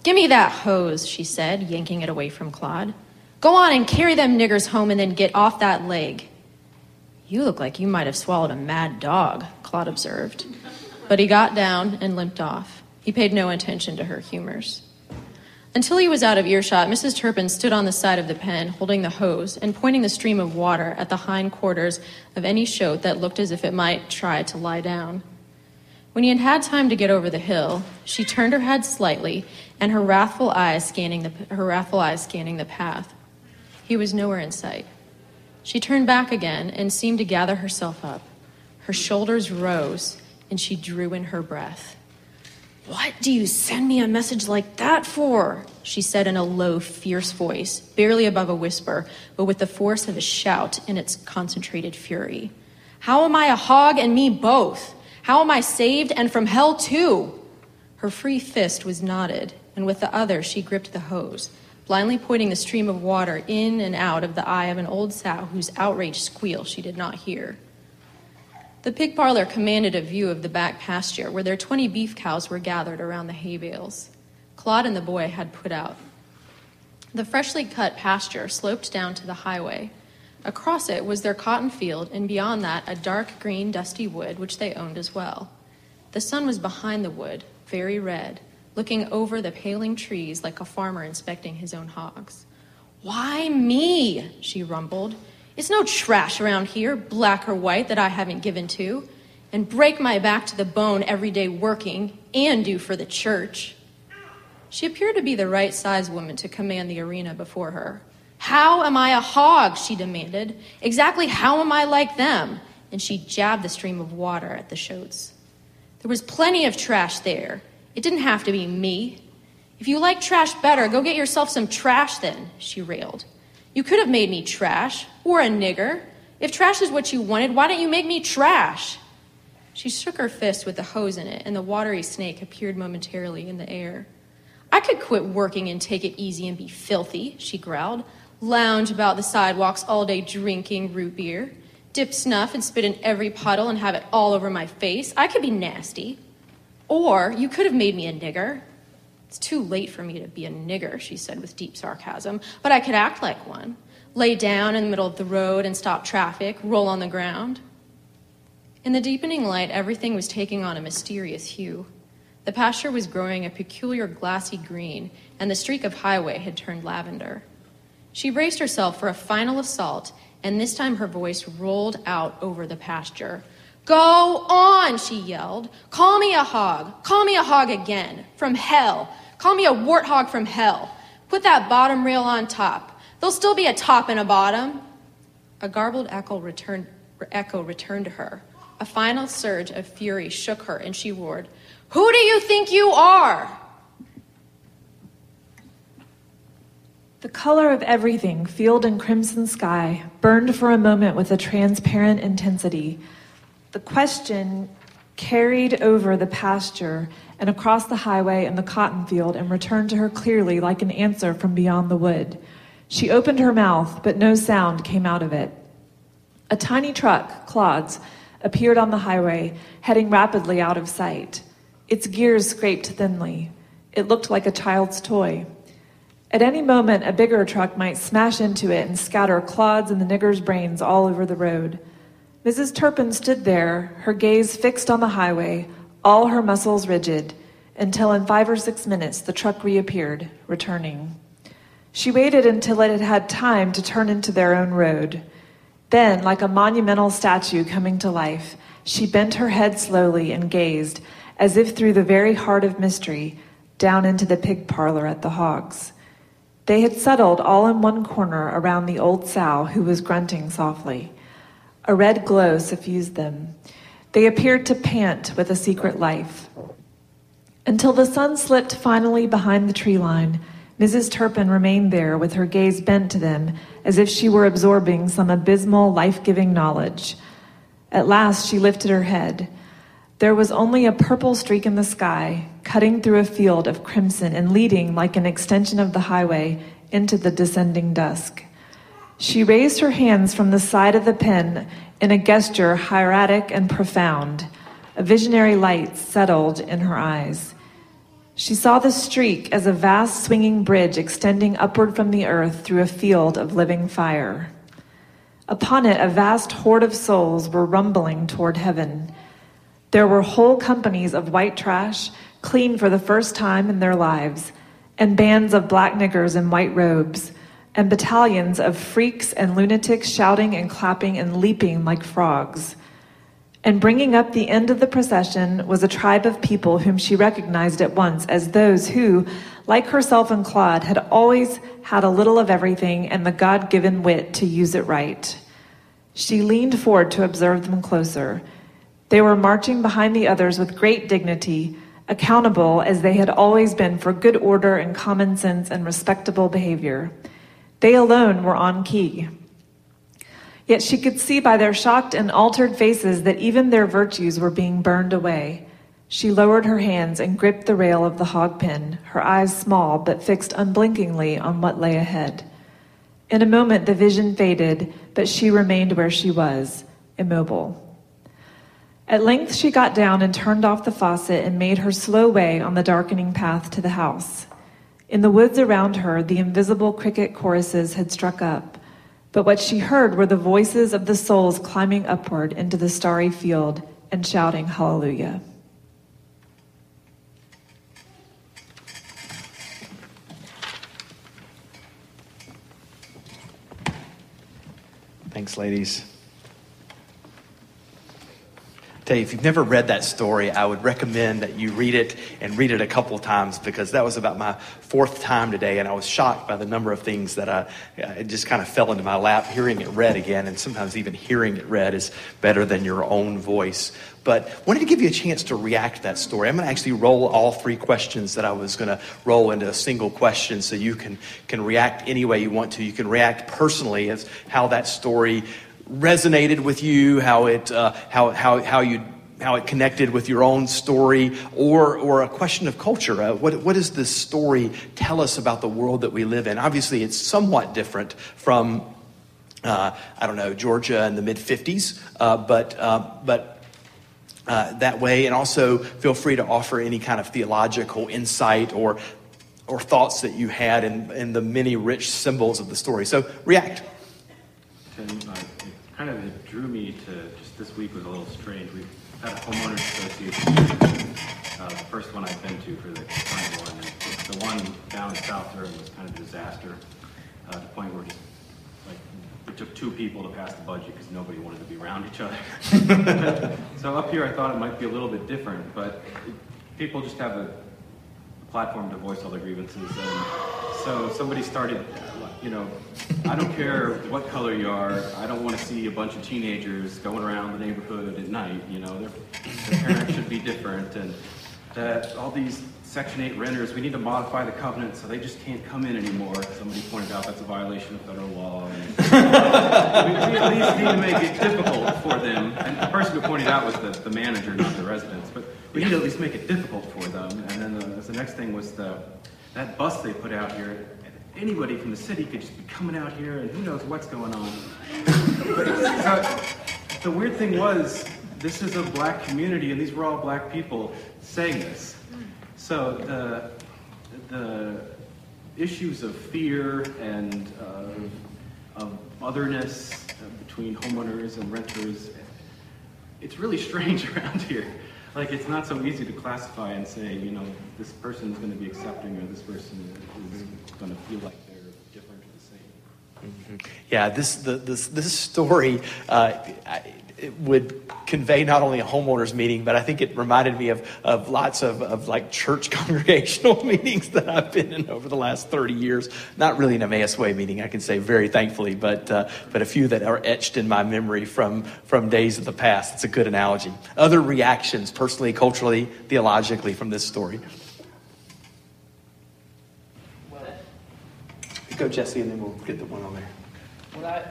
Give me that hose, she said, yanking it away from Claude. Go on and carry them niggers home and then get off that leg. You look like you might have swallowed a mad dog, Claude observed. But he got down and limped off. He paid no attention to her humors. Until he was out of earshot, Missus Turpin stood on the side of the pen, holding the hose and pointing the stream of water at the hindquarters of any shoat that looked as if it might try to lie down. When he had had time to get over the hill, she turned her head slightly and her wrathful eyes scanning the, her wrathful eyes scanning the path. He was nowhere in sight. She turned back again and seemed to gather herself up. Her shoulders rose and she drew in her breath. "What do you send me a message like that for?" she said in a low, fierce voice, barely above a whisper, but with the force of a shout in its concentrated fury. "How am I a hog and me both? How am I saved and from hell too?" Her free fist was knotted, and with the other she gripped the hose, blindly pointing the stream of water in and out of the eye of an old sow whose outraged squeal she did not hear. The pig parlor commanded a view of the back pasture, where their twenty beef cows were gathered around the hay bales Claude and the boy had put out. The freshly cut pasture sloped down to the highway. Across it was their cotton field, and beyond that a dark green, dusty wood which they owned as well. The sun was behind the wood, very red, looking over the paling trees like a farmer inspecting his own hogs. "Why me?" she rumbled. "It's no trash around here, black or white, that I haven't given to, and break my back to the bone every day working, and do for the church." She appeared to be the right-sized woman to command the arena before her. "How am I a hog?" she demanded. "Exactly how am I like them?" And she jabbed the stream of water at the shoats. There was plenty of trash there. It didn't have to be me. "If you like trash better, go get yourself some trash then," she railed. "You could have made me trash, or a nigger. If trash is what you wanted, why don't you make me trash?" She shook her fist with the hose in it, and the watery snake appeared momentarily in the air. "I could quit working and take it easy and be filthy," she growled, "lounge about the sidewalks all day drinking root beer, dip snuff and spit in every puddle and have it all over my face. I could be nasty. Or you could have made me a nigger." "It's too late for me to be a nigger," she said with deep sarcasm, "but I could act like one. Lay down in the middle of the road and stop traffic, roll on the ground." In the deepening light, everything was taking on a mysterious hue. The pasture was growing a peculiar glassy green, and the streak of highway had turned lavender. She braced herself for a final assault, and this time her voice rolled out over the pasture. "Go on," she yelled. "Call me a hog. Call me a hog again. From hell. Call me a warthog from hell. Put that bottom rail on top. There'll still be a top and a bottom." A garbled echo returned, echo returned to her. A final surge of fury shook her, and she roared, "Who do you think you are?" The color of everything, field and crimson sky, burned for a moment with a transparent intensity. The question carried over the pasture and across the highway and the cotton field and returned to her clearly like an answer from beyond the wood. She opened her mouth, but no sound came out of it. A tiny truck, Claude's, appeared on the highway, heading rapidly out of sight. Its gears scraped thinly. It looked like a child's toy. At any moment, a bigger truck might smash into it and scatter Claude's and the nigger's brains all over the road. Missus Turpin stood there, her gaze fixed on the highway, all her muscles rigid, until in five or six minutes the truck reappeared, returning. She waited until it had had time to turn into their own road. Then, like a monumental statue coming to life, she bent her head slowly and gazed, as if through the very heart of mystery, down into the pig parlor at the hogs. They had settled all in one corner around the old sow who was grunting softly. A red glow suffused them. They appeared to pant with a secret life. Until the sun slipped finally behind the tree line, Missus Turpin remained there with her gaze bent to them as if she were absorbing some abysmal, life-giving knowledge. At last she lifted her head. There was only a purple streak in the sky, cutting through a field of crimson and leading like an extension of the highway into the descending dusk. She raised her hands from the side of the pen in a gesture hieratic and profound. A visionary light settled in her eyes. She saw the streak as a vast swinging bridge extending upward from the earth through a field of living fire. Upon it, a vast horde of souls were rumbling toward heaven. There were whole companies of white trash, clean for the first time in their lives, and bands of black niggers in white robes, and battalions of freaks and lunatics shouting and clapping and leaping like frogs. And bringing up the end of the procession was a tribe of people whom she recognized at once as those who, like herself and Claude, had always had a little of everything and the God-given wit to use it right. She leaned forward to observe them closer. They were marching behind the others with great dignity, accountable as they had always been for good order and common sense and respectable behavior. They alone were on key. Yet she could see by their shocked and altered faces that even their virtues were being burned away. She lowered her hands and gripped the rail of the hog pen, her eyes small but fixed unblinkingly on what lay ahead. In a moment, the vision faded, but she remained where she was, immobile. At length, she got down and turned off the faucet and made her slow way on the darkening path to the house. In the woods around her, the invisible cricket choruses had struck up, but what she heard were the voices of the souls climbing upward into the starry field and shouting hallelujah. Thanks, ladies. I tell you, if you've never read that story, I would recommend that you read it and read it a couple times, because that was about my fourth time today, and I was shocked by the number of things that I it just kind of fell into my lap hearing it read again, and sometimes even hearing it read is better than your own voice. But I wanted to give you a chance to react to that story. I'm going to actually roll all three questions that I was going to roll into a single question, so you can, can react any way you want to. You can react personally as how that story resonated with you, how it uh, how how how you how it connected with your own story, or or a question of culture. Uh, what what does this story tell us about the world that we live in? Obviously, it's somewhat different from uh, I don't know, Georgia in the mid fifties, uh, but uh, but. Uh, that way, and also feel free to offer any kind of theological insight or or thoughts that you had in, in the many rich symbols of the story. So react. And, uh, it kind of it drew me to just this week was a little strange. We've had a homeowners association, uh, the first one I've been to for the current one. And the one down south there was kind of a disaster, uh, to the point where just like it took two people to pass the budget because nobody wanted to be around each other. So up here I thought it might be a little bit different, but it, people just have a platform to voice all their grievances. And so somebody started, you know, I don't care what color you are, I don't want to see a bunch of teenagers going around the neighborhood at night, you know, their, their parents should be different, and that all these Section eight renters, we need to modify the covenant so they just can't come in anymore. Somebody pointed out that's a violation of federal law. And, uh, we, we at least need to make it difficult for them. And the person who pointed out was the, the manager, not the residents. But we need to at least make it difficult for them. And then the, the next thing was the that bus they put out here. Anybody from the city could just be coming out here, and who knows what's going on. So, the weird thing was, this is a black community, and these were all black people saying this. So the the issues of fear and uh, of otherness between homeowners and renters, it's really strange around here. Like, it's not so easy to classify and say, you know, this person is going to be accepting or this person is going to feel like they're different or the same. Mm-hmm. Yeah, this the this this story. Uh, I, It would convey not only a homeowners meeting, but I think it reminded me of, of lots of, of like church congregational meetings that I've been in over the last thirty years. Not really an Emmaus Way meeting, I can say very thankfully, but uh, but a few that are etched in my memory from, from days of the past. It's a good analogy. Other reactions, personally, culturally, theologically, from this story. Well, go Jesse, and then we'll get the one on there. When I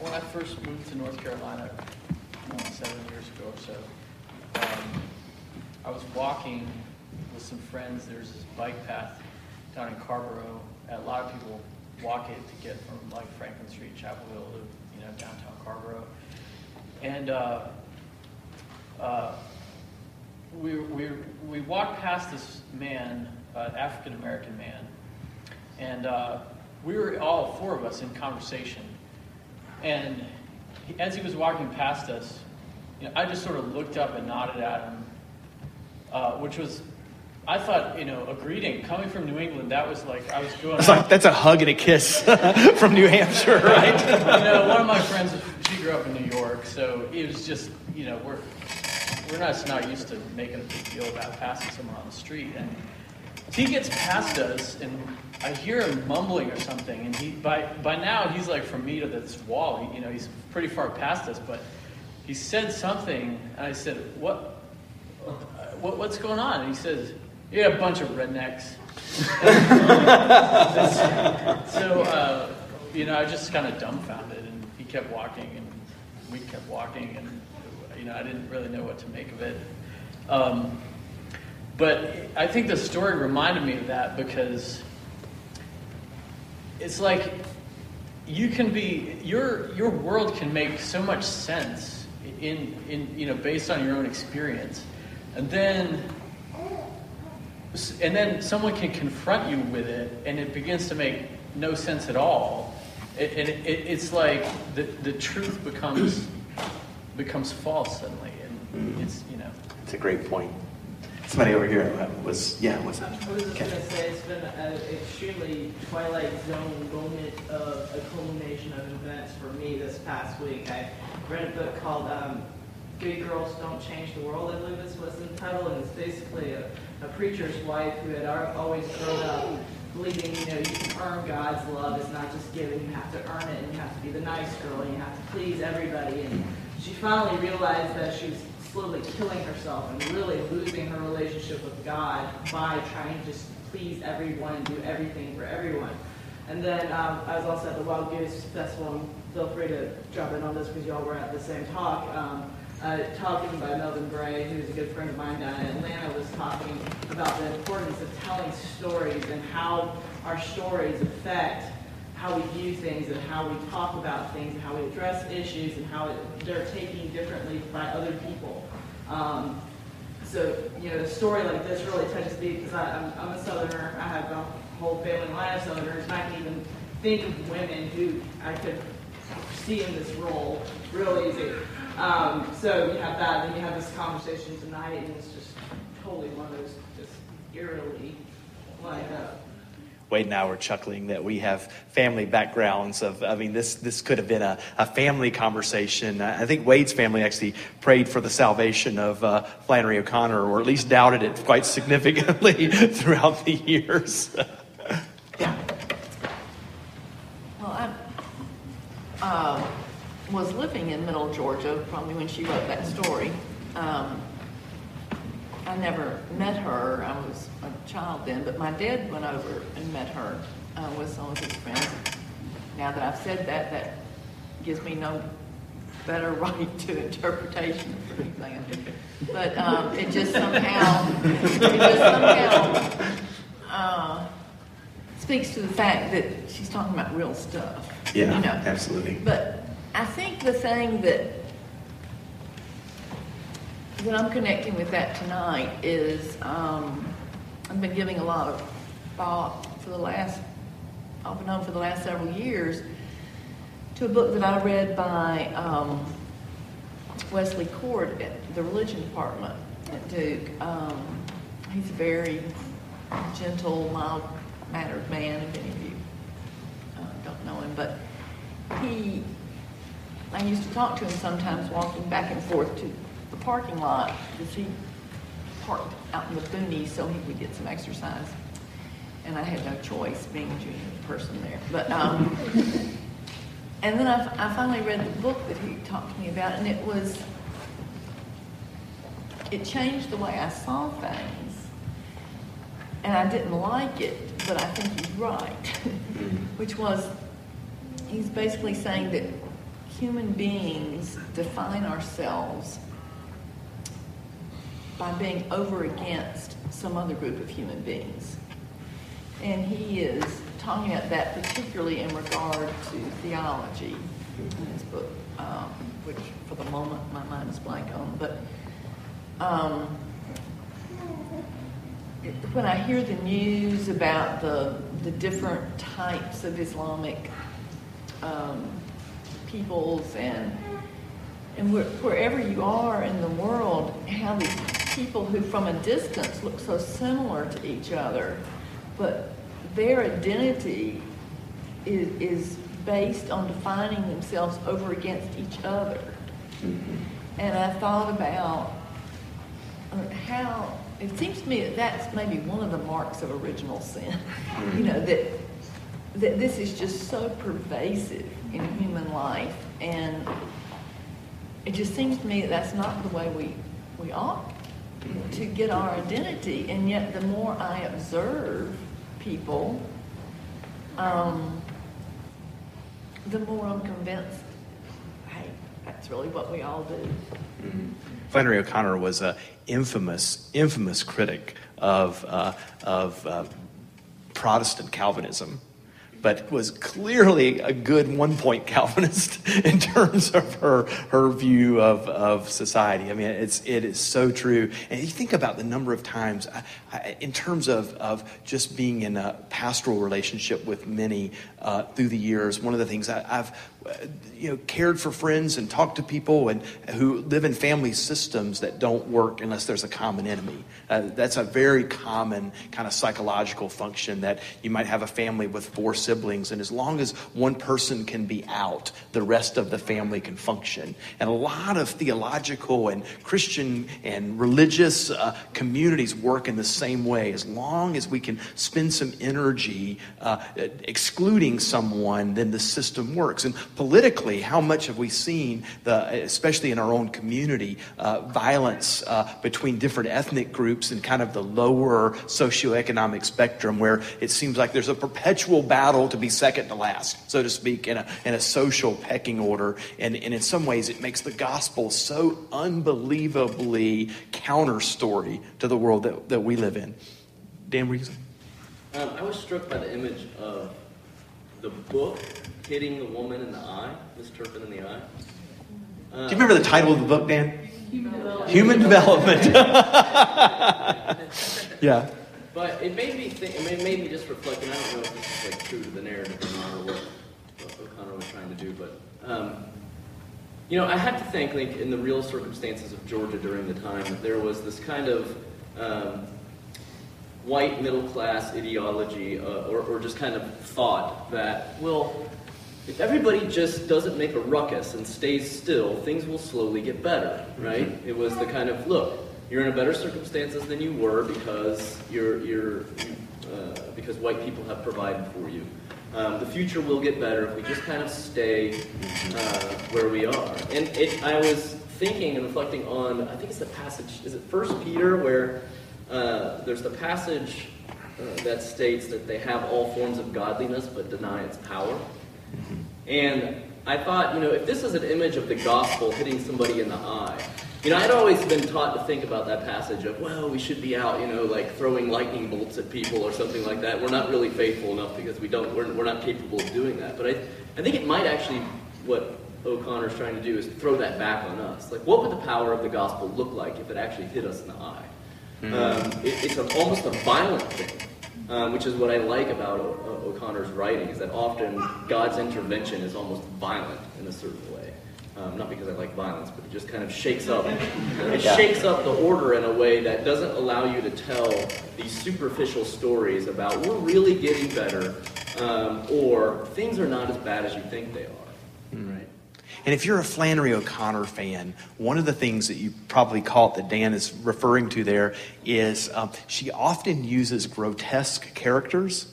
when I first moved to North Carolina, seven years ago or so, um, I was walking with some friends. There's this bike path down in Carrboro. A lot of people walk it to get from like Franklin Street, Chapel Hill, to, you know, downtown Carrboro. And uh, uh, we we we walked past this man, uh, African American man, and uh, we were all four of us in conversation. And he, as he was walking past us, you know, I just sort of looked up and nodded at him, uh, which was, I thought, you know, a greeting. Coming from New England, that was like, I was going. It's like, that's a hug and a kiss from New Hampshire, right? You know, one of my friends, she grew up in New York, so it was just, you know, we're we're not, not used to making a big deal about passing someone on the street. And he gets past us, and I hear him mumbling or something, and he by by now he's like from me to this wall. He, you know, he's pretty far past us, but he said something, and I said, "What?" what, what's going on? And he says, yeah, a bunch of rednecks. So, uh, you know, I was just kind of dumbfounded, and he kept walking, and we kept walking, and, you know, I didn't really know what to make of it. Um, but I think the story reminded me of that, because it's like you can be, your your world can make so much sense in, in you know, based on your own experience, and then and then someone can confront you with it, and it begins to make no sense at all. And it, it, it, it's like the the truth becomes becomes false suddenly, and it's, you know. It's a great point. Somebody over here was, yeah, what's that? I was just okay. going to say, it's been an extremely Twilight Zone moment of a culmination of events for me this past week. I read a book called um, Good Girls Don't Change the World, I believe this was the title, and it's basically a, a preacher's wife who had always grown up believing, you know, you can earn God's love. It's not just given, you have to earn it, and you have to be the nice girl, and you have to please everybody. And she finally realized that she was slowly killing herself and really losing her relationship with God by trying to just please everyone and do everything for everyone. And then um, I was also at the Wild Goose Festival, and feel free to drop in on this because y'all were at the same talk. Um, uh, talking by Melvin Gray, who's a good friend of mine down in Atlanta, was talking about the importance of telling stories and how our stories affect how we view things and how we talk about things and how we address issues and how it, they're taken differently by other people. Um, so, you know, a story like this really touches me because I, I'm, I'm a Southerner. I have a whole family line of Southerners, and I can even think of women who I could see in this role real easy. Um, so you have that, and then you have this conversation tonight, and it's just totally one of those just eerily lined up. Wade and I were chuckling that we have family backgrounds of, I mean, this this could have been a, a family conversation. I think Wade's family actually prayed for the salvation of uh, Flannery O'Connor, or at least doubted it quite significantly throughout the years. Yeah. Well, I uh, was living in Middle Georgia probably when she wrote that story. Um, I never met her. I was a child then, but my dad went over and met her uh, with some of his friends. Now that I've said that, that gives me no better right to interpretation or anything. But um, it just somehow, it just somehow uh, speaks to the fact that she's talking about real stuff. Yeah, you know? Absolutely. But I think the thing that What I'm connecting with that tonight is um, I've been giving a lot of thought for the last, off and on for the last several years, to a book that I read by um, Wesley Court at the religion department at Duke. Um, he's a very gentle, mild-mannered man, if any of you uh, don't know him, but he, I used to talk to him sometimes walking back and forth to the parking lot, because he parked out in the boonies so he would get some exercise, and I had no choice being a junior person there. But um, and then I, I finally read the book that he talked to me about, and it was it changed the way I saw things, and I didn't like it, but I think he's right, which was he's basically saying that human beings define ourselves by being over against some other group of human beings. And he is talking about that particularly in regard to theology in his book, um, which for the moment my mind is blank on. But um, it, when I hear the news about the, the different types of Islamic um, peoples and and where, wherever you are in the world, how these people who from a distance look so similar to each other, but their identity is, is based on defining themselves over against each other. Mm-hmm. And I thought about how, it seems to me that that's maybe one of the marks of original sin, you know, that, that this is just so pervasive in human life. And it just seems to me that that's not the way we, we ought to get our identity. And yet the more I observe people, um, the more I'm convinced, hey, that's really what we all do. Mm-hmm. Flannery O'Connor was an infamous, infamous critic of, uh, of uh, Protestant Calvinism, but was clearly a good one-point Calvinist in terms of her her view of, of society. I mean, it's it is so true. And you think about the number of times, I, I, in terms of, of just being in a pastoral relationship with many uh, through the years, one of the things I, I've you know cared for friends and talked to people and who live in family systems that don't work unless there's a common enemy. Uh, that's a very common kind of psychological function that you might have a family with four siblings. Siblings, and as long as one person can be out, the rest of the family can function. And a lot of theological and Christian and religious uh, communities work in the same way. As long as we can spend some energy uh, excluding someone, then the system works. And politically, how much have we seen, the, especially in our own community, uh, violence uh, between different ethnic groups and kind of the lower socioeconomic spectrum, where it seems like there's a perpetual battle to be second to last, so to speak, in a in a social pecking order. And, and in some ways, it makes the gospel so unbelievably counter-story to the world that, that we live in. Dan, were you saying? Um, I was struck by the image of the book hitting the woman in the eye, Miss Turpin in the eye. Um, Do you remember the title of the book, Dan? Human, Human Development. development. Yeah. But it made me think, it made me just reflect, and I don't know if this is like true to the narrative or not, or what, what O'Connor was trying to do, but, um, you know, I had to think, like, in the real circumstances of Georgia during the time, that there was this kind of um, white middle-class ideology, uh, or, or just kind of thought that, well, if everybody just doesn't make a ruckus and stays still, things will slowly get better, right? Mm-hmm. It was the kind of, look, you're in a better circumstances than you were because you're you're uh, because white people have provided for you. Um, the future will get better if we just kind of stay uh, where we are. And it, I was thinking and reflecting on, I think it's the passage, is it First Peter, where uh, there's the passage uh, that states that they have all forms of godliness but deny its power. And I thought, you know, if this is an image of the gospel hitting somebody in the eye. You know, I'd always been taught to think about that passage of, well, we should be out, you know, like throwing lightning bolts at people or something like that. We're not really faithful enough because we don't, we're, we're not capable of doing that. But I, I think it might actually, what O'Connor's trying to do is throw that back on us. Like, what would the power of the gospel look like if it actually hit us in the eye? Mm-hmm. Um, it, it's a, almost a violent thing, um, which is what I like about o- O'Connor's writing, is that often God's intervention is almost violent in a certain way. Um, not because I like violence, but it just kind of shakes up. It yeah. shakes up the order in a way that doesn't allow you to tell these superficial stories about we're really getting better, um, or things are not as bad as you think they are. Mm. Right. And if you're a Flannery O'Connor fan, one of the things that you probably caught that Dan is referring to there is um, she often uses grotesque characters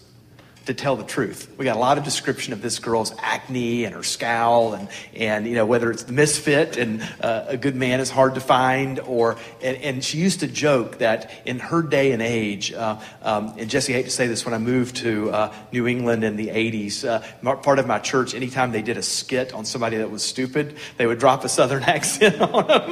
to tell the truth. We got a lot of description of this girl's acne and her scowl, and, and you know, whether it's the misfit and uh, a good man is hard to find, or and, and she used to joke that in her day and age, uh, um, and Jesse, I hate to say this, when I moved to uh, New England in the eighties, uh, part of my church, anytime they did a skit on somebody that was stupid, they would drop a Southern accent on them,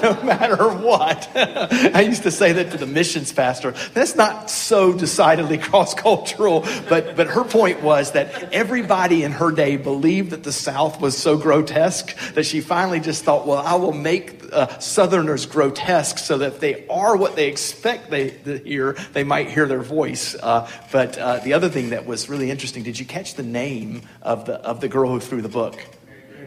no matter what. I used to say that to the missions pastor. That's not so decidedly cross-cultural. But but her point was that everybody in her day believed that the South was so grotesque that she finally just thought, well, I will make uh, Southerners grotesque so that if they are what they expect they to hear, they might hear their voice. Uh, but uh, the other thing that was really interesting, did you catch the name of the of the girl who threw the book?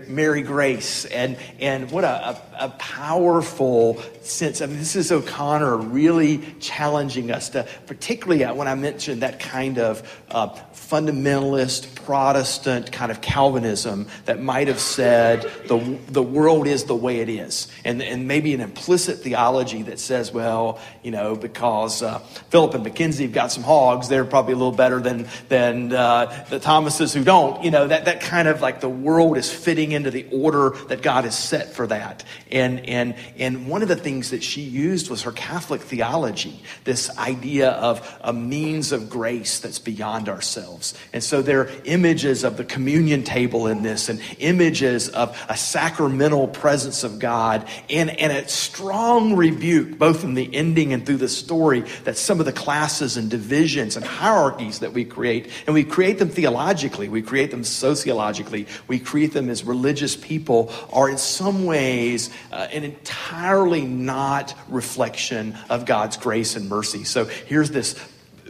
Mary Grace, and and what a, a, a powerful sense. I mean, this is O'Connor really challenging us to, particularly when I mentioned that kind of uh, fundamentalist Protestant kind of Calvinism that might have said the the world is the way it is, and and maybe an implicit theology that says, well, you know, because uh, Philip and Mackenzie have got some hogs, they're probably a little better than than uh, the Thomases who don't. You know, that that kind of like the world is fitting in into the order that God has set for that. And, and, and one of the things that she used was her Catholic theology, this idea of a means of grace that's beyond ourselves. And so there are images of the communion table in this, and images of a sacramental presence of God, and, and a strong rebuke, both in the ending and through the story, that some of the classes and divisions and hierarchies that we create, and we create them theologically, we create them sociologically, we create them as religious people, are in some ways uh, an entirely not reflection of God's grace and mercy. So here's this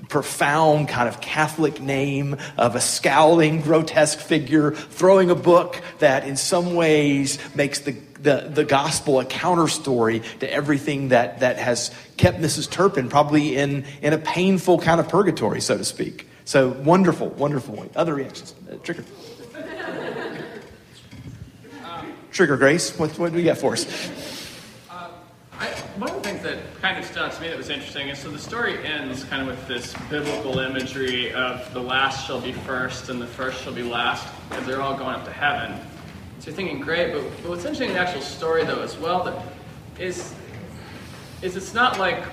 profound kind of Catholic name of a scowling, grotesque figure throwing a book that in some ways makes the the, the gospel a counter story to everything that, that has kept Missus Turpin probably in, in a painful kind of purgatory, so to speak. So wonderful, wonderful point. Other reactions? Uh, trigger. Trigger, Grace, what, what do you got for us? Uh, I, one of the things that kind of stood out to me that was interesting is, so the story ends kind of with this biblical imagery of the last shall be first and the first shall be last, because they're all going up to heaven. So you're thinking, great, but, but what's interesting in the actual story, though, as well, that is, is it's not like,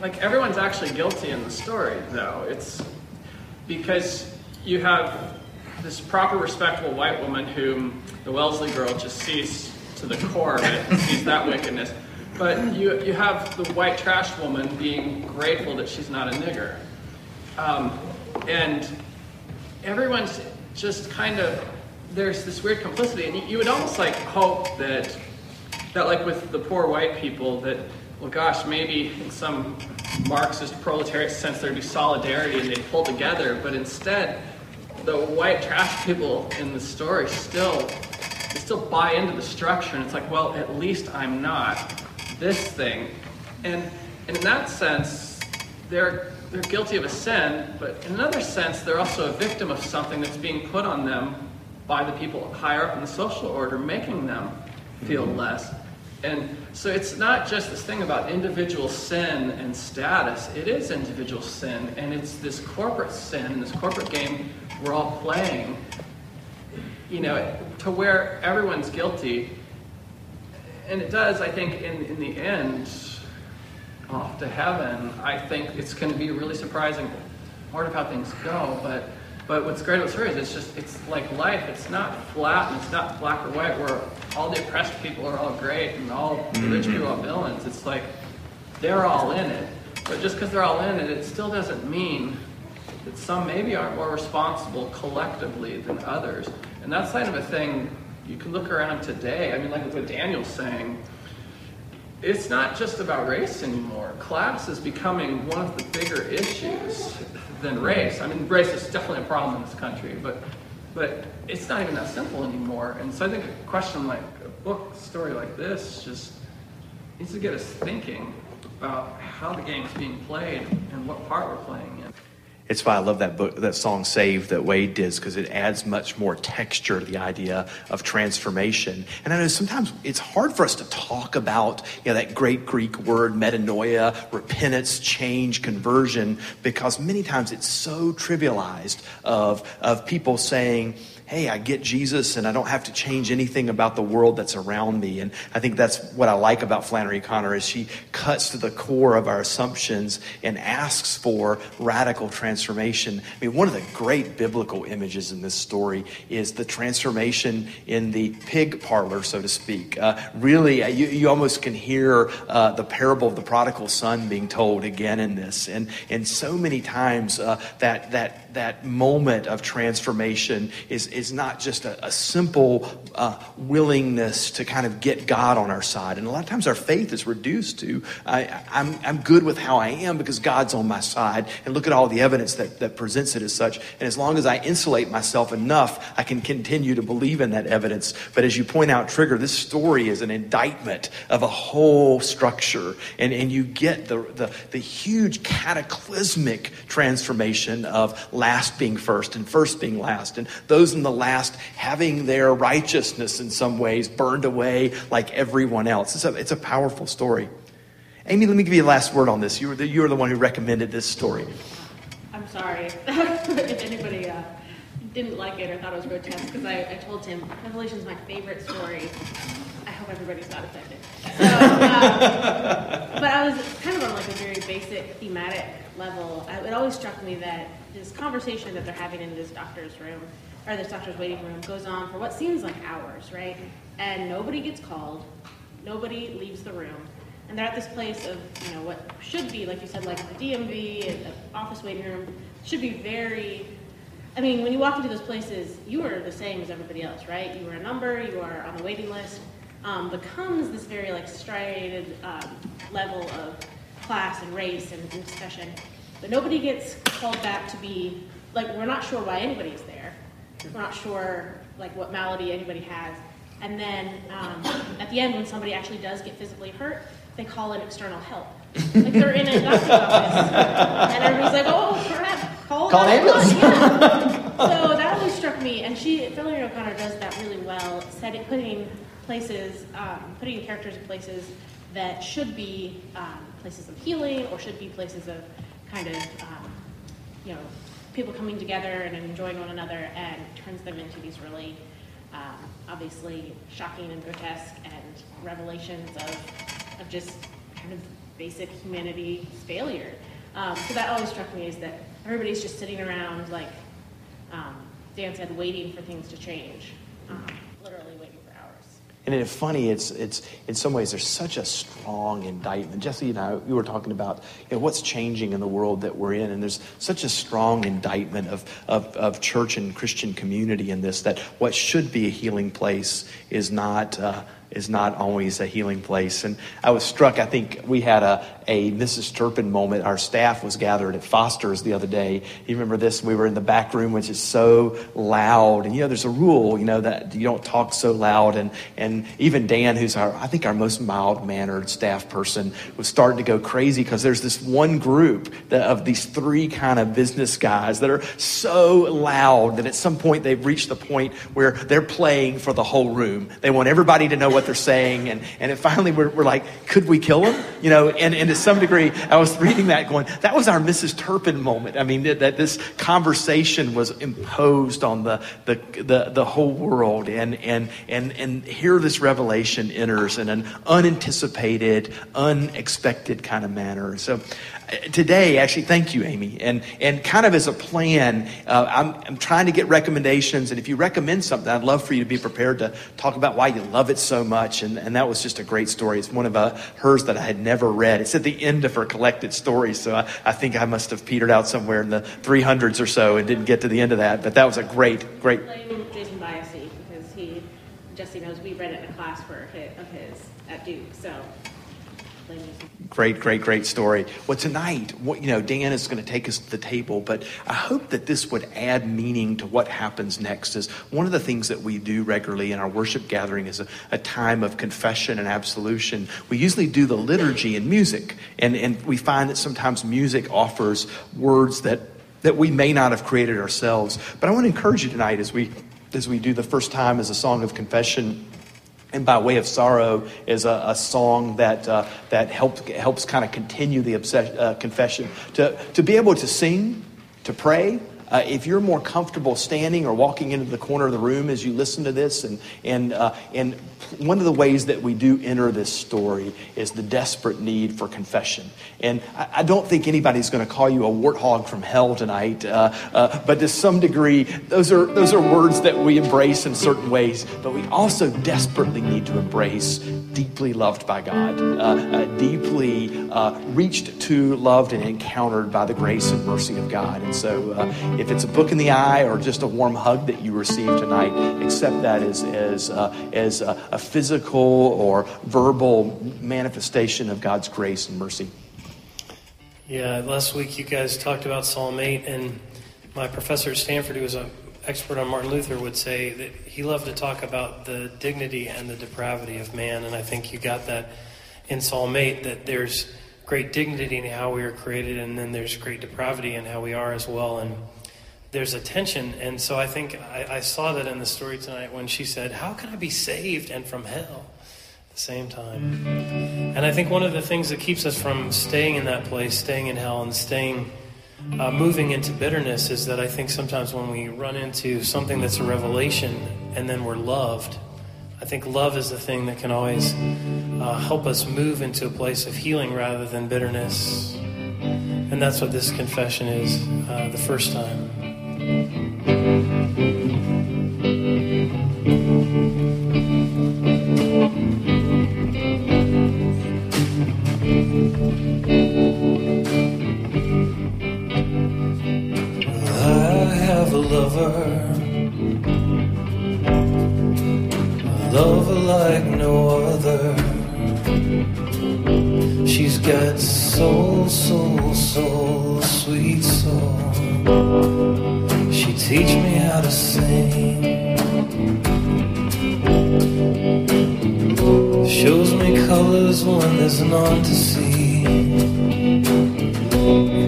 like everyone's actually guilty in the story, though. It's because you have this proper, respectable white woman whom the Wellesley girl just sees to the core of it, sees that wickedness. But you you have the white trash woman being grateful that she's not a nigger. Um, and everyone's just kind of, there's this weird complicity. And you, you would almost like hope that, that like with the poor white people, that, well, gosh, maybe in some Marxist proletariat sense there'd be solidarity and they'd pull together. But instead, the white trash people in the story still they still buy into the structure, and it's like, well, at least I'm not this thing. And, and in that sense, they're they're guilty of a sin, but in another sense, they're also a victim of something that's being put on them by the people higher up in the social order, making them feel less. And so it's not just this thing about individual sin and status. It is individual sin, and it's this corporate sin and this corporate game we're all playing, you know, to where everyone's guilty. And it does, I think, in, in the end, off to heaven, I think it's going to be really surprising part of how things go. But but what's great about the story is it's just, it's like life. It's not flat and it's not black or white where all the oppressed people are all great and all the rich people are all villains. It's like they're all in it. But just because they're all in it, it still doesn't mean that some maybe aren't more responsible collectively than others. And that's kind of a thing you can look around today. I mean, like what Daniel's saying, it's not just about race anymore. Class is becoming one of the bigger issues than race. I mean, race is definitely a problem in this country, but but it's not even that simple anymore. And so I think a question like a book, a story like this just needs to get us thinking about how the game's being played and what part we're playing in. It's why I love that book, that song "Saved" that Wade did, because it adds much more texture to the idea of transformation. And I know sometimes it's hard for us to talk about, you know, that great Greek word metanoia, repentance, change, conversion, because many times it's so trivialized of, of people saying, hey, I get Jesus and I don't have to change anything about the world that's around me. And I think that's what I like about Flannery O'Connor, is she cuts to the core of our assumptions and asks for radical transformation. I mean, one of the great biblical images in this story is the transformation in the pig parlor, so to speak. Uh, really, you, you almost can hear uh, the parable of the prodigal son being told again in this. And, and so many times uh, that, that, that moment of transformation is, is not just a, a simple uh, willingness to kind of get God on our side. And a lot of times our faith is reduced to, I, I'm, I'm good with how I am because God's on my side. And look at all the evidence that, that presents it as such. And as long as I insulate myself enough, I can continue to believe in that evidence. But as you point out, Trigger, this story is an indictment of a whole structure. And, and you get the, the, the huge cataclysmic transformation of last being first and first being last, and those in the last having their righteousness in some ways burned away like everyone else. It's a, it's a powerful story. Amy, let me give you a last word on this. You were the, you were the one who recommended this story. I'm sorry if anybody uh, didn't like it or thought it was grotesque because I, I told him, Revelation's my favorite story. I hope everybody's not offended. So, um, but I was kind of on like a very basic thematic level. I, it always struck me that this conversation that they're having in this doctor's room, or this doctor's waiting room, goes on for what seems like hours, right? And nobody gets called, nobody leaves the room. And they're at this place of, you know, what should be, like you said, like the D M V, and the office waiting room, should be very, I mean, when you walk into those places, you are the same as everybody else, right? You are a number, you are on the waiting list, um, becomes this very, like, striated um, level of class and race and, and discussion. But nobody gets called back to be, like, we're not sure why anybody's there. We're not sure, like, what malady anybody has. And then um, at the end, when somebody actually does get physically hurt, they call in external help. Like they're in a doctor's office, and everybody's like, "Oh, crap! Call, call an ambulance!" Yeah. So that always struck me, and she, Flannery O'Connor, does that really well. Said it, putting places, um, putting characters in places that should be um, places of healing, or should be places of kind of, um, you know, people coming together and enjoying one another, and turns them into these really, um, obviously, shocking and grotesque and revelations of. Of just kind of basic humanity failure. Um, so that always struck me, is that everybody's just sitting around, like um, Dan said, waiting for things to change, um, literally waiting for hours. And it's funny, it's it's in some ways there's such a strong indictment. Jesse, you know, you were talking about, you know, what's changing in the world that we're in, and there's such a strong indictment of of, of church and Christian community in this, that what should be a healing place is not. Uh, is not always a healing place. And I was struck, I think we had a, a Missus Turpin moment. Our staff was gathered at Foster's the other day. You remember this? We were in the back room, which is so loud. And, you know, there's a rule, you know, that you don't talk so loud. And and even Dan, who's our, I think our most mild-mannered staff person, was starting to go crazy because there's this one group that, of these three kind of business guys that are so loud that at some point they've reached the point where they're playing for the whole room. They want everybody to know what What they're saying, and and it finally we're, we're like, could we kill them? You know, and, and to some degree, I was reading that going, that was our Missus Turpin moment. I mean, that, that this conversation was imposed on the the the, the whole world, and and and and here this revelation enters in an unanticipated, unexpected kind of manner. So. Today, actually, thank you, Amy, and and kind of as a plan, uh, I'm I'm trying to get recommendations, and if you recommend something, I'd love for you to be prepared to talk about why you love it so much, and, and that was just a great story. It's one of uh, hers that I had never read. It's at the end of her collected stories, so I, I think I must have petered out somewhere in the three hundreds or so and didn't get to the end of that, but that was a great, great... Blame Jason Biasi, because he, Jesse knows, we read it in a class for his, of his at Duke, so... Great, great, great story. Well, tonight, what, you know, Dan is going to take us to the table, but I hope that this would add meaning to what happens next. Is one of the things that we do regularly in our worship gathering is a, a time of confession and absolution. We usually do the liturgy and music, and, and we find that sometimes music offers words that, that we may not have created ourselves. But I want to encourage you tonight as we as we do the first time as a song of confession. And By Way of Sorrow is a, a song that uh, that helped, helps kind of continue the obsession, uh, confession. To, to be able to sing, to pray, uh, if you're more comfortable standing or walking into the corner of the room as you listen to this. And, and, uh, and one of the ways that we do enter this story is the desperate need for confession. And I, I don't think anybody's going to call you a warthog from hell tonight. Uh, uh, but to some degree, those are, those are words that we embrace in certain ways. But we also desperately need to embrace deeply loved by God, uh, uh, deeply uh, reached to, loved, and encountered by the grace and mercy of God. And so... Uh, If it's a book in the eye or just a warm hug that you receive tonight, accept that as as uh, as a, a physical or verbal manifestation of God's grace and mercy. Yeah, last week you guys talked about Psalm eight, and my professor at Stanford, who was an expert on Martin Luther, would say that he loved to talk about the dignity and the depravity of man, and I think you got that in Psalm eight, that there's great dignity in how we are created, and then there's great depravity in how we are as well, and there's a tension. And so I think I, I saw that in the story tonight when she said, how can I be saved and from hell at the same time? And I think one of the things that keeps us from staying in that place, staying in hell and staying uh, moving into bitterness is that I think sometimes when we run into something that's a revelation and then we're loved, I think love is the thing that can always uh, help us move into a place of healing rather than bitterness. And that's what this confession is uh, the first time. I have a lover, a lover like no other. She's got soul, soul, soul, sweet soul. She teach me how to sing, shows me colors when there's none to see,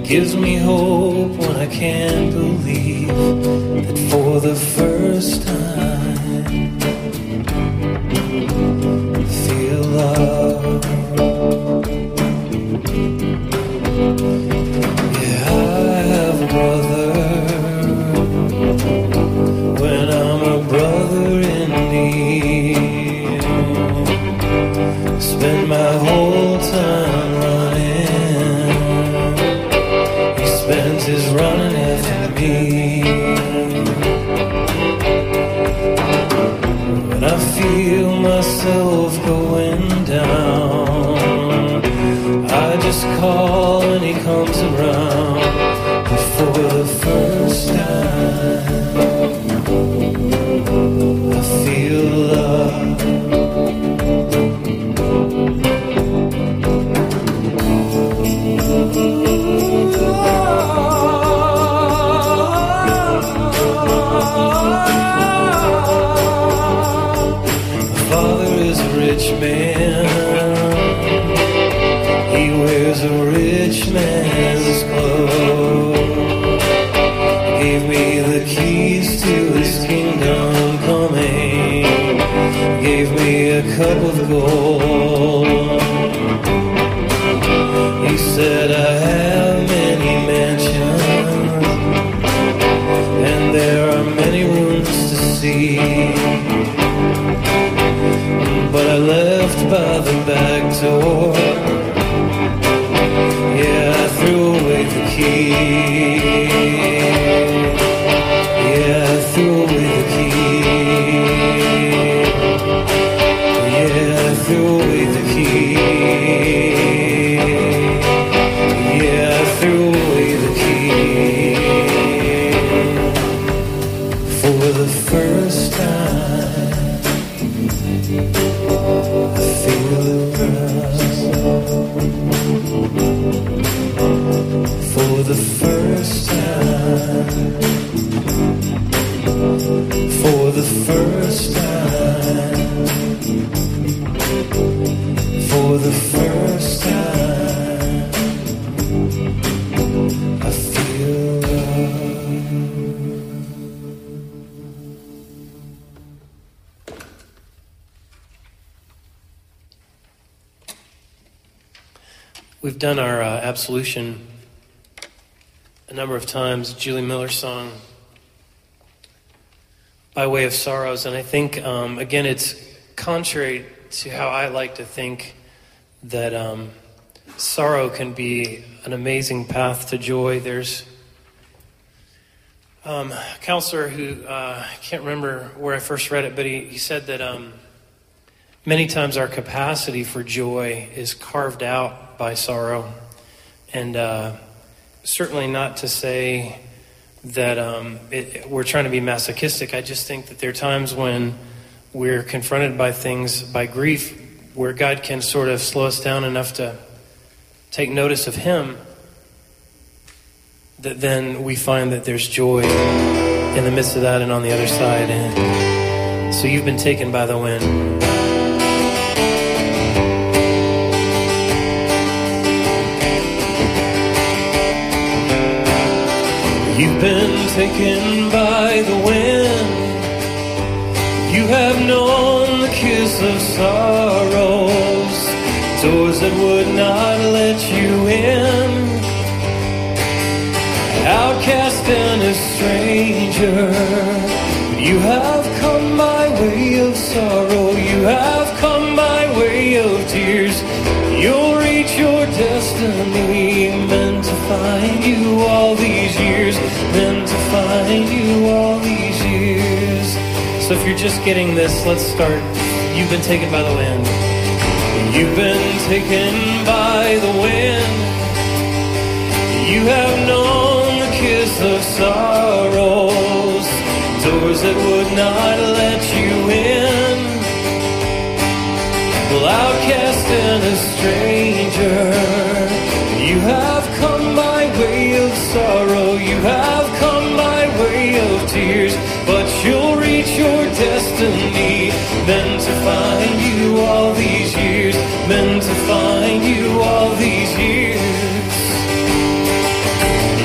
gives me hope when I can't believe that for the first time I feel love. Yeah, I have a brother. When I'm a brother in need, spend my whole time running, he spends his running after me. When I feel myself going down, I just call and he comes around. For the first time, I feel love. My father is a rich man. He wears a rich man's clothes. Gave me the keys to his kingdom coming, gave me a cup of gold. He said, I have many mansions, and there are many rooms to see, but I left by the back door. Yeah, I threw away the key. Yeah, I threw away the key. Yeah, I threw away the key. Yeah, I threw away the key. For the first time, I feel the rush. For the first time. For the first time, for the first time, I feel love. We've done our uh, absolution a number of times. Julie Miller's song, By Way of Sorrows, and I think, um, again, it's contrary to how I like to think that um, sorrow can be an amazing path to joy. There's um, a counselor who, uh, I can't remember where I first read it, but he, he said that um, many times our capacity for joy is carved out by sorrow, and uh, certainly not to say that um, it, we're trying to be masochistic. I just think that there are times when we're confronted by things, by grief, where God can sort of slow us down enough to take notice of Him, that then we find that there's joy in the midst of that and on the other side. And so you've been taken by the wind. You've been taken by the wind. You have known the kiss of sorrows, doors that would not let you in. lost and a stranger, but you have come by way of sorrow, you have come by way of tears. You'll reach your destiny, meant to find you all these years, meant to find you all these years. So if you're just getting this, let's start. You've been taken by the wind. You've been taken by the wind. You have known the kiss of sorrows, doors that would not let you in. Well, outcast and a stranger, you have come by way of sorrow, you have come by way of tears, but you'll reach your destiny, meant to find you all these years, meant to find you all these years.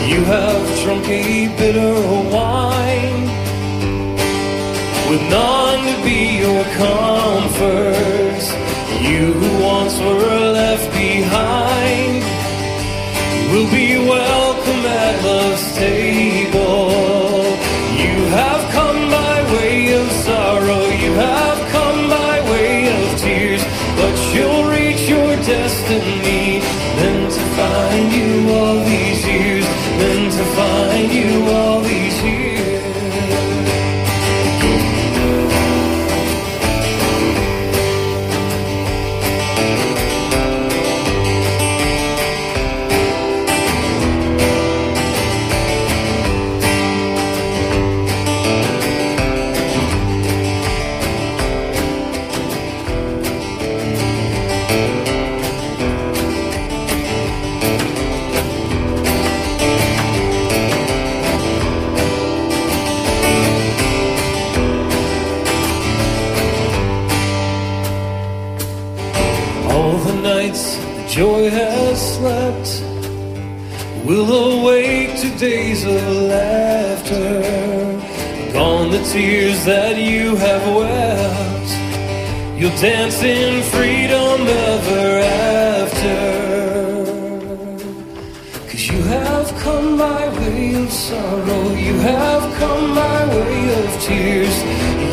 You have drunk a bitter wine with none to be your comfort. You who once were left behind will be welcome at love's table. You have come by way of sorrow, you have come by way of tears, but you'll reach your destiny, then to find you all these years, then to find you all these years. Joy has slept, will awake to days of laughter. Gone the tears that you have wept, you'll dance in freedom ever after. Cause you have come by way of sorrow, you have come by way of tears.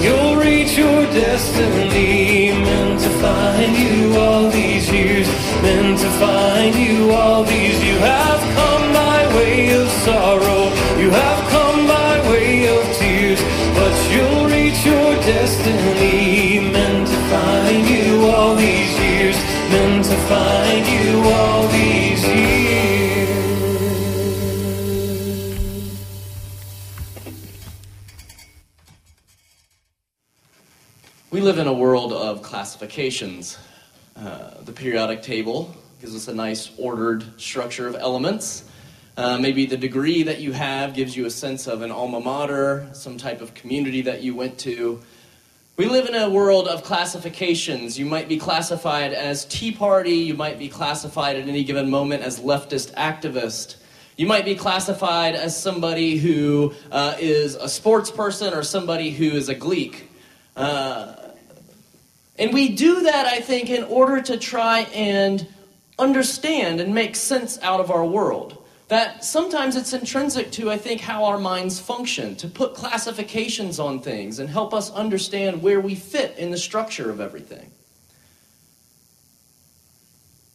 You'll reach your destiny, meant to find you all these years, meant to find you all these. You have come by way of sorrow, you have come by way of tears, but you'll reach your destiny, meant to find you all these years, meant to find you all these years. We live in a world of classifications. Uh, the periodic table gives us a nice ordered structure of elements. Uh, maybe the degree that you have gives you a sense of an alma mater, some type of community that you went to. We live in a world of classifications. You might be classified as Tea Party. You might be classified at any given moment as leftist activist. You might be classified as somebody who uh, is a sports person or somebody who is a Gleek. Uh, And we do that, I think, in order to try and understand and make sense out of our world. That sometimes it's intrinsic to, I think, how our minds function, to put classifications on things and help us understand where we fit in the structure of everything.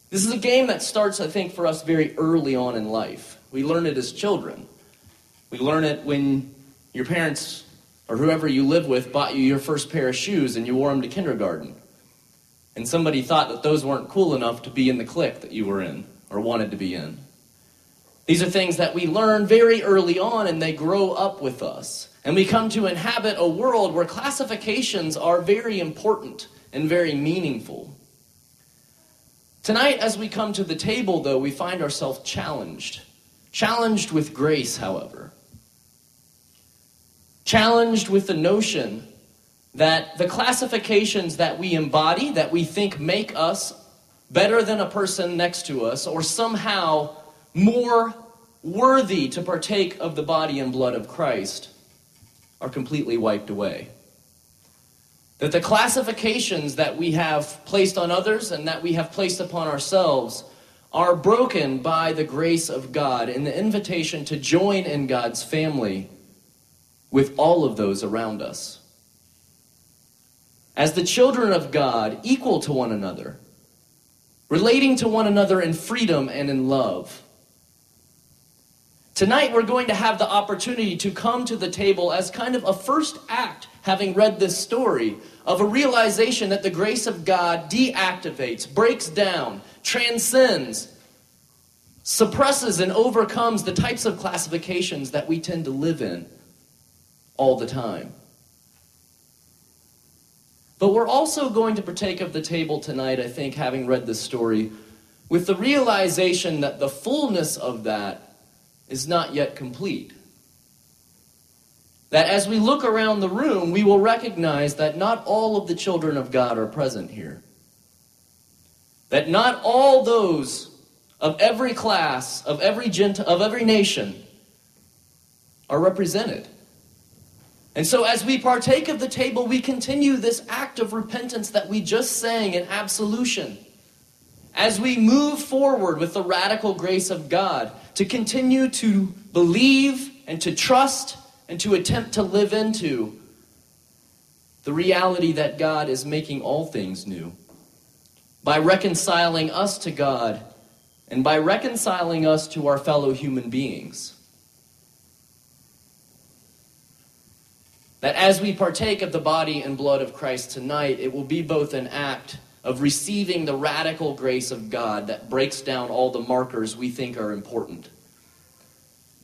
This is a game that starts, I think, for us very early on in life. We learn it as children. We learn it when your parents or whoever you live with bought you your first pair of shoes and you wore them to kindergarten. And somebody thought that those weren't cool enough to be in the clique that you were in or wanted to be in. These are things that we learn very early on and they grow up with us. And we come to inhabit a world where classifications are very important and very meaningful. Tonight, as we come to the table, though, we find ourselves challenged. Challenged with grace, however. Challenged with the notion that the classifications that we embody, that we think make us better than a person next to us, or somehow more worthy to partake of the body and blood of Christ, are completely wiped away. That the classifications that we have placed on others and that we have placed upon ourselves are broken by the grace of God and the invitation to join in God's family with all of those around us. As the children of God, equal to one another, relating to one another in freedom and in love. Tonight we're going to have the opportunity to come to the table as kind of a first act, having read this story, of a realization that the grace of God deactivates, breaks down, transcends, suppresses and overcomes the types of classifications that we tend to live in all the time. But we're also going to partake of the table tonight, I think, having read this story, with the realization that the fullness of that is not yet complete. That as we look around the room, we will recognize that not all of the children of God are present here. That not all those of every class, of every gent- of every nation are represented. And so as we partake of the table, we continue this act of repentance that we just sang in absolution. As we move forward with the radical grace of God, to continue to believe and to trust and to attempt to live into the reality that God is making all things new by reconciling us to God and by reconciling us to our fellow human beings. That as we partake of the body and blood of Christ tonight, it will be both an act of receiving the radical grace of God that breaks down all the markers we think are important,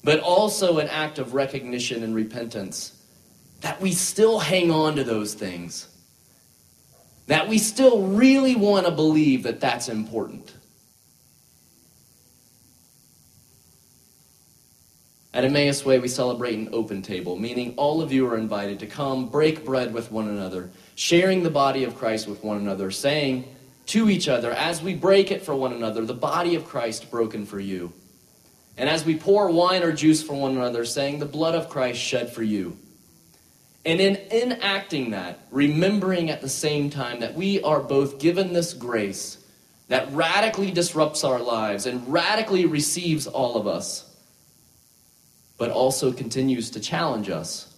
but also an act of recognition and repentance that we still hang on to those things, that we still really want to believe that that's important. At Emmaus Way, we celebrate an open table, meaning all of you are invited to come, break bread with one another, sharing the body of Christ with one another, saying to each other, as we break it for one another, the body of Christ broken for you. And as we pour wine or juice for one another, saying the blood of Christ shed for you. And in enacting that, remembering at the same time that we are both given this grace that radically disrupts our lives and radically receives all of us, but also continues to challenge us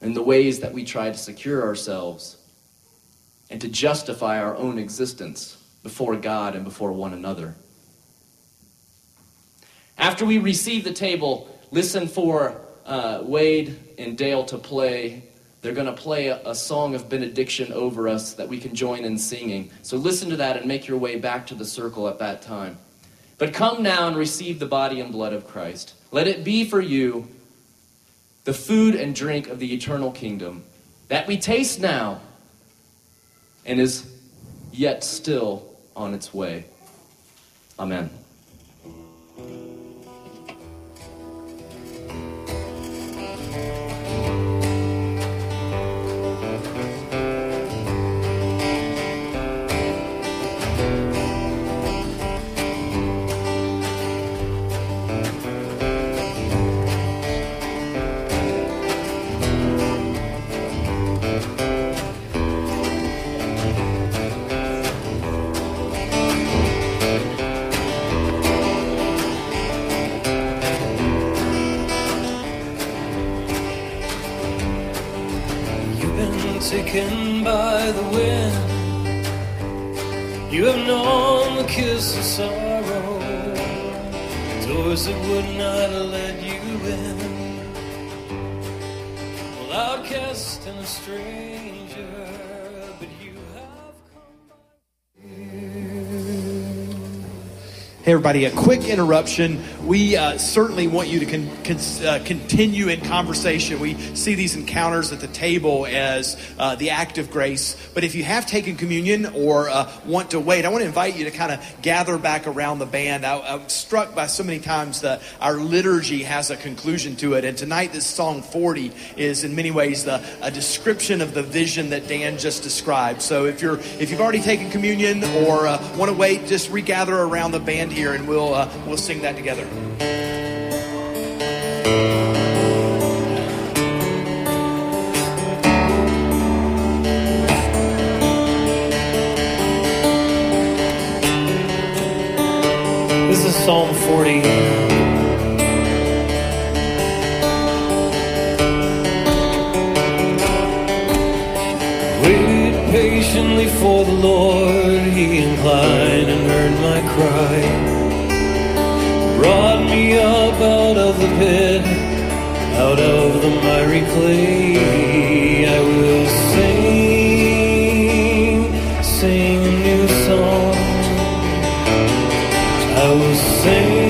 in the ways that we try to secure ourselves and to justify our own existence before God and before one another. After we receive the table, listen for uh, Wade and Dale to play. They're going to play a, a song of benediction over us that we can join in singing. So listen to that and make your way back to the circle at that time. But come now and receive the body and blood of Christ. Let it be for you the food and drink of the eternal kingdom that we taste now and is yet still on its way. Amen. Taken by the wind, you have known the kiss of sorrow, doors that would not let you in, well, outcast and a stranger, but you have come by. Hey everybody, a quick interruption. We uh, certainly want you to con- con- uh, continue in conversation. We see these encounters at the table as uh, the act of grace. But if you have taken communion or uh, want to wait, I want to invite you to kind of gather back around the band. I, I'm struck by so many times that our liturgy has a conclusion to it. And tonight, this song forty is in many ways the, a description of the vision that Dan just described. So if you're if you've already taken communion or uh, want to wait, just regather around the band here, and we'll uh, we'll sing that together. only for the Lord he inclined and heard my cry. Brought me up out of the pit, out of the miry clay. I will sing, sing a new song. I will sing.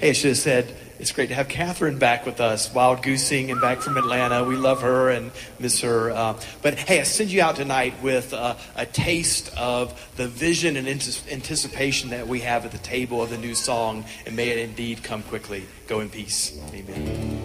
Hey, I should have said, it's great to have Catherine back with us, Wild Goose and back from Atlanta. We love her and miss her. Uh, but hey, I send you out tonight with uh, a taste of the vision and anticipation that we have at the table of the new song. And may it indeed come quickly. Go in peace. Amen.